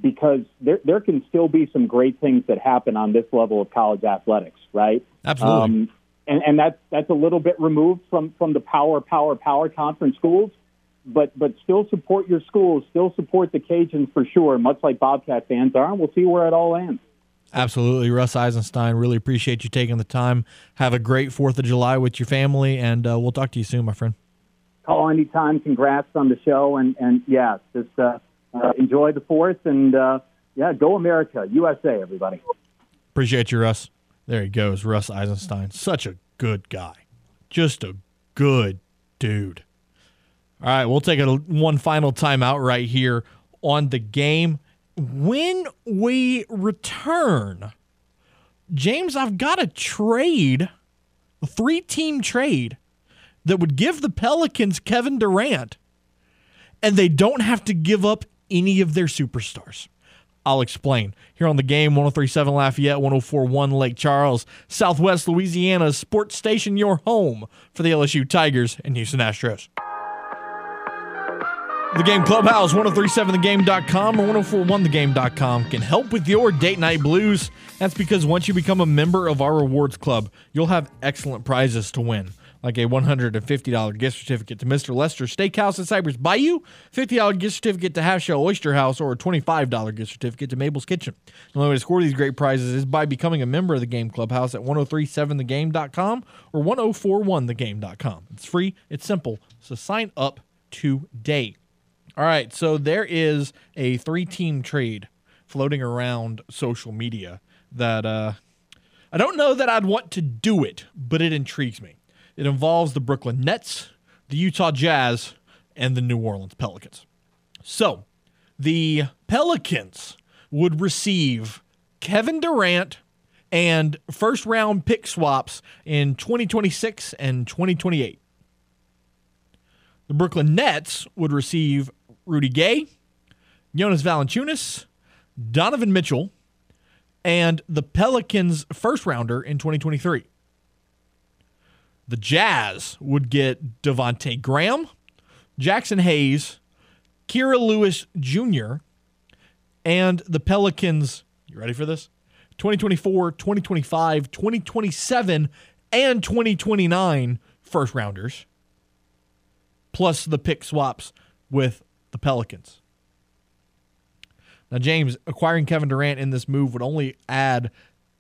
because there there can still be some great things that happen on this level of college athletics, right? Absolutely. Um, and and that's that's a little bit removed from, from the power, power, power conference schools, but but still support your schools, still support the Cajuns for sure, much like Bobcat fans are, and we'll see where it all ends. Absolutely. Russ Eisenstein, really appreciate you taking the time. Have a great fourth of July with your family, and uh, we'll talk to you soon, my friend. Call anytime. Congrats on the show. And, and yeah, just uh, uh, enjoy the fourth. And, uh, yeah, go America. U S A, everybody. Appreciate you, Russ. There he goes, Russ Eisenstein. Such a good guy. Just a good dude. All right, we'll take a, one final timeout right here on The Game. When we return, James, I've got a trade, a three-team trade that would give the Pelicans Kevin Durant, and they don't have to give up any of their superstars. I'll explain. Here on The Game, one oh three point seven Lafayette, one oh four point one Lake Charles, Southwest Louisiana sports station, your home for the L S U Tigers and Houston Astros. The Game Clubhouse, ten thirty-seven the game dot com or ten forty-one the game dot com can help with your date night blues. That's because once you become a member of our rewards club, you'll have excellent prizes to win, like a one hundred fifty dollars gift certificate to Mister Lester's Steakhouse at Cypress Bayou, fifty dollars gift certificate to Half Shell Oyster House, or a twenty-five dollars gift certificate to Mabel's Kitchen. The only way to score these great prizes is by becoming a member of The Game Clubhouse at ten thirty-seven the game dot com or ten forty-one the game dot com. It's free. It's simple. So sign up today. All right, so there is a three-team trade floating around social media that uh, I don't know that I'd want to do it, but it intrigues me. It involves the Brooklyn Nets, the Utah Jazz, and the New Orleans Pelicans. So, the Pelicans would receive Kevin Durant and first-round pick swaps in twenty twenty-six and twenty twenty-eight. The Brooklyn Nets would receive Rudy Gay, Jonas Valanciunas, Donovan Mitchell, and the Pelicans' first-rounder in twenty twenty-three. The Jazz would get Devontae Graham, Jackson Hayes, Kira Lewis Junior, and the Pelicans, you ready for this? twenty twenty-four, twenty twenty-five, twenty twenty-seven, and twenty twenty-nine first-rounders, plus the pick swaps with the Pelicans. Now, James, acquiring Kevin Durant in this move would only add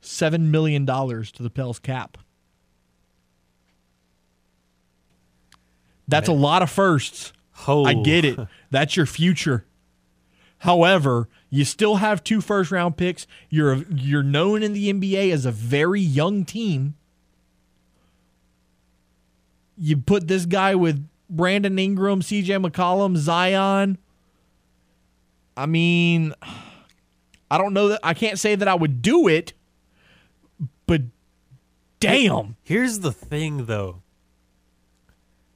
seven million dollars to the Pels' cap. That's a lot of firsts. Oh. I get it. That's your future. However, you still have two first-round picks. You're you're known in the N B A as a very young team. You put this guy with Brandon Ingram, C J McCollum, Zion. I mean, I don't know that I can't say that I would do it, but damn. Here's the thing, though.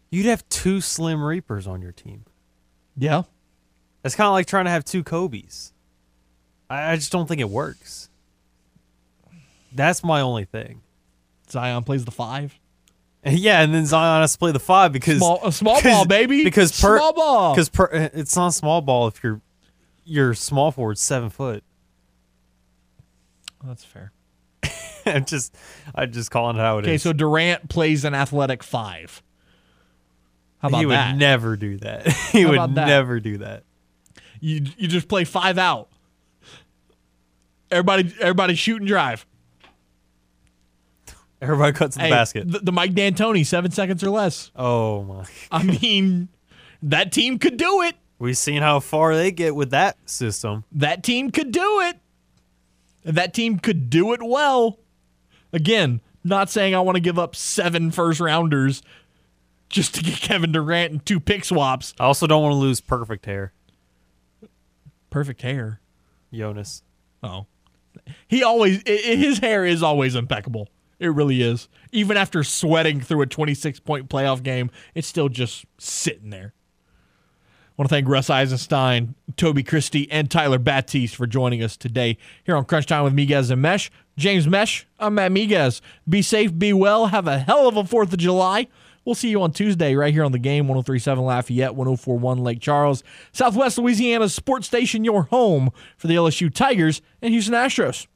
You'd have two Slim Reapers on your team. Yeah. That's kind of like trying to have two Kobes. I, I just don't think it works. That's my only thing. Zion plays the five. And yeah, and then Zion has to play the five because... Small, a small ball, baby. Because per, small ball. Because it's not small ball if you're, you're small forward seven foot. Well, that's fair. I'm just, I'm just calling it how it okay, is. Okay, so Durant plays an athletic five. How about he would that? Never do that. He How would that? Never do that. You you just play five out. Everybody everybody shoot and drive. Everybody cuts hey, the basket. The, the Mike D'Antoni, seven seconds or less. Oh my! I mean, that team could do it. We've seen how far they get with that system. That team could do it. That team could do it well. Again, not saying I want to give up seven first rounders just to get Kevin Durant and two pick swaps. I also don't want to lose perfect hair. Perfect hair? Jonas. Oh. He always, his hair is always impeccable. It really is. Even after sweating through a twenty-six point playoff game, it's still just sitting there. I want to thank Russ Eisenstein, Toby Christie, and Tyler Batiste for joining us today here on Crunch Time with Miguez and Mesh. James Mesh, I'm Matt Miguez. Be safe, be well, have a hell of a fourth of July. We'll see you on Tuesday right here on The Game, one oh three point seven Lafayette, one oh four point one Lake Charles, Southwest Louisiana sports station, your home for the L S U Tigers and Houston Astros.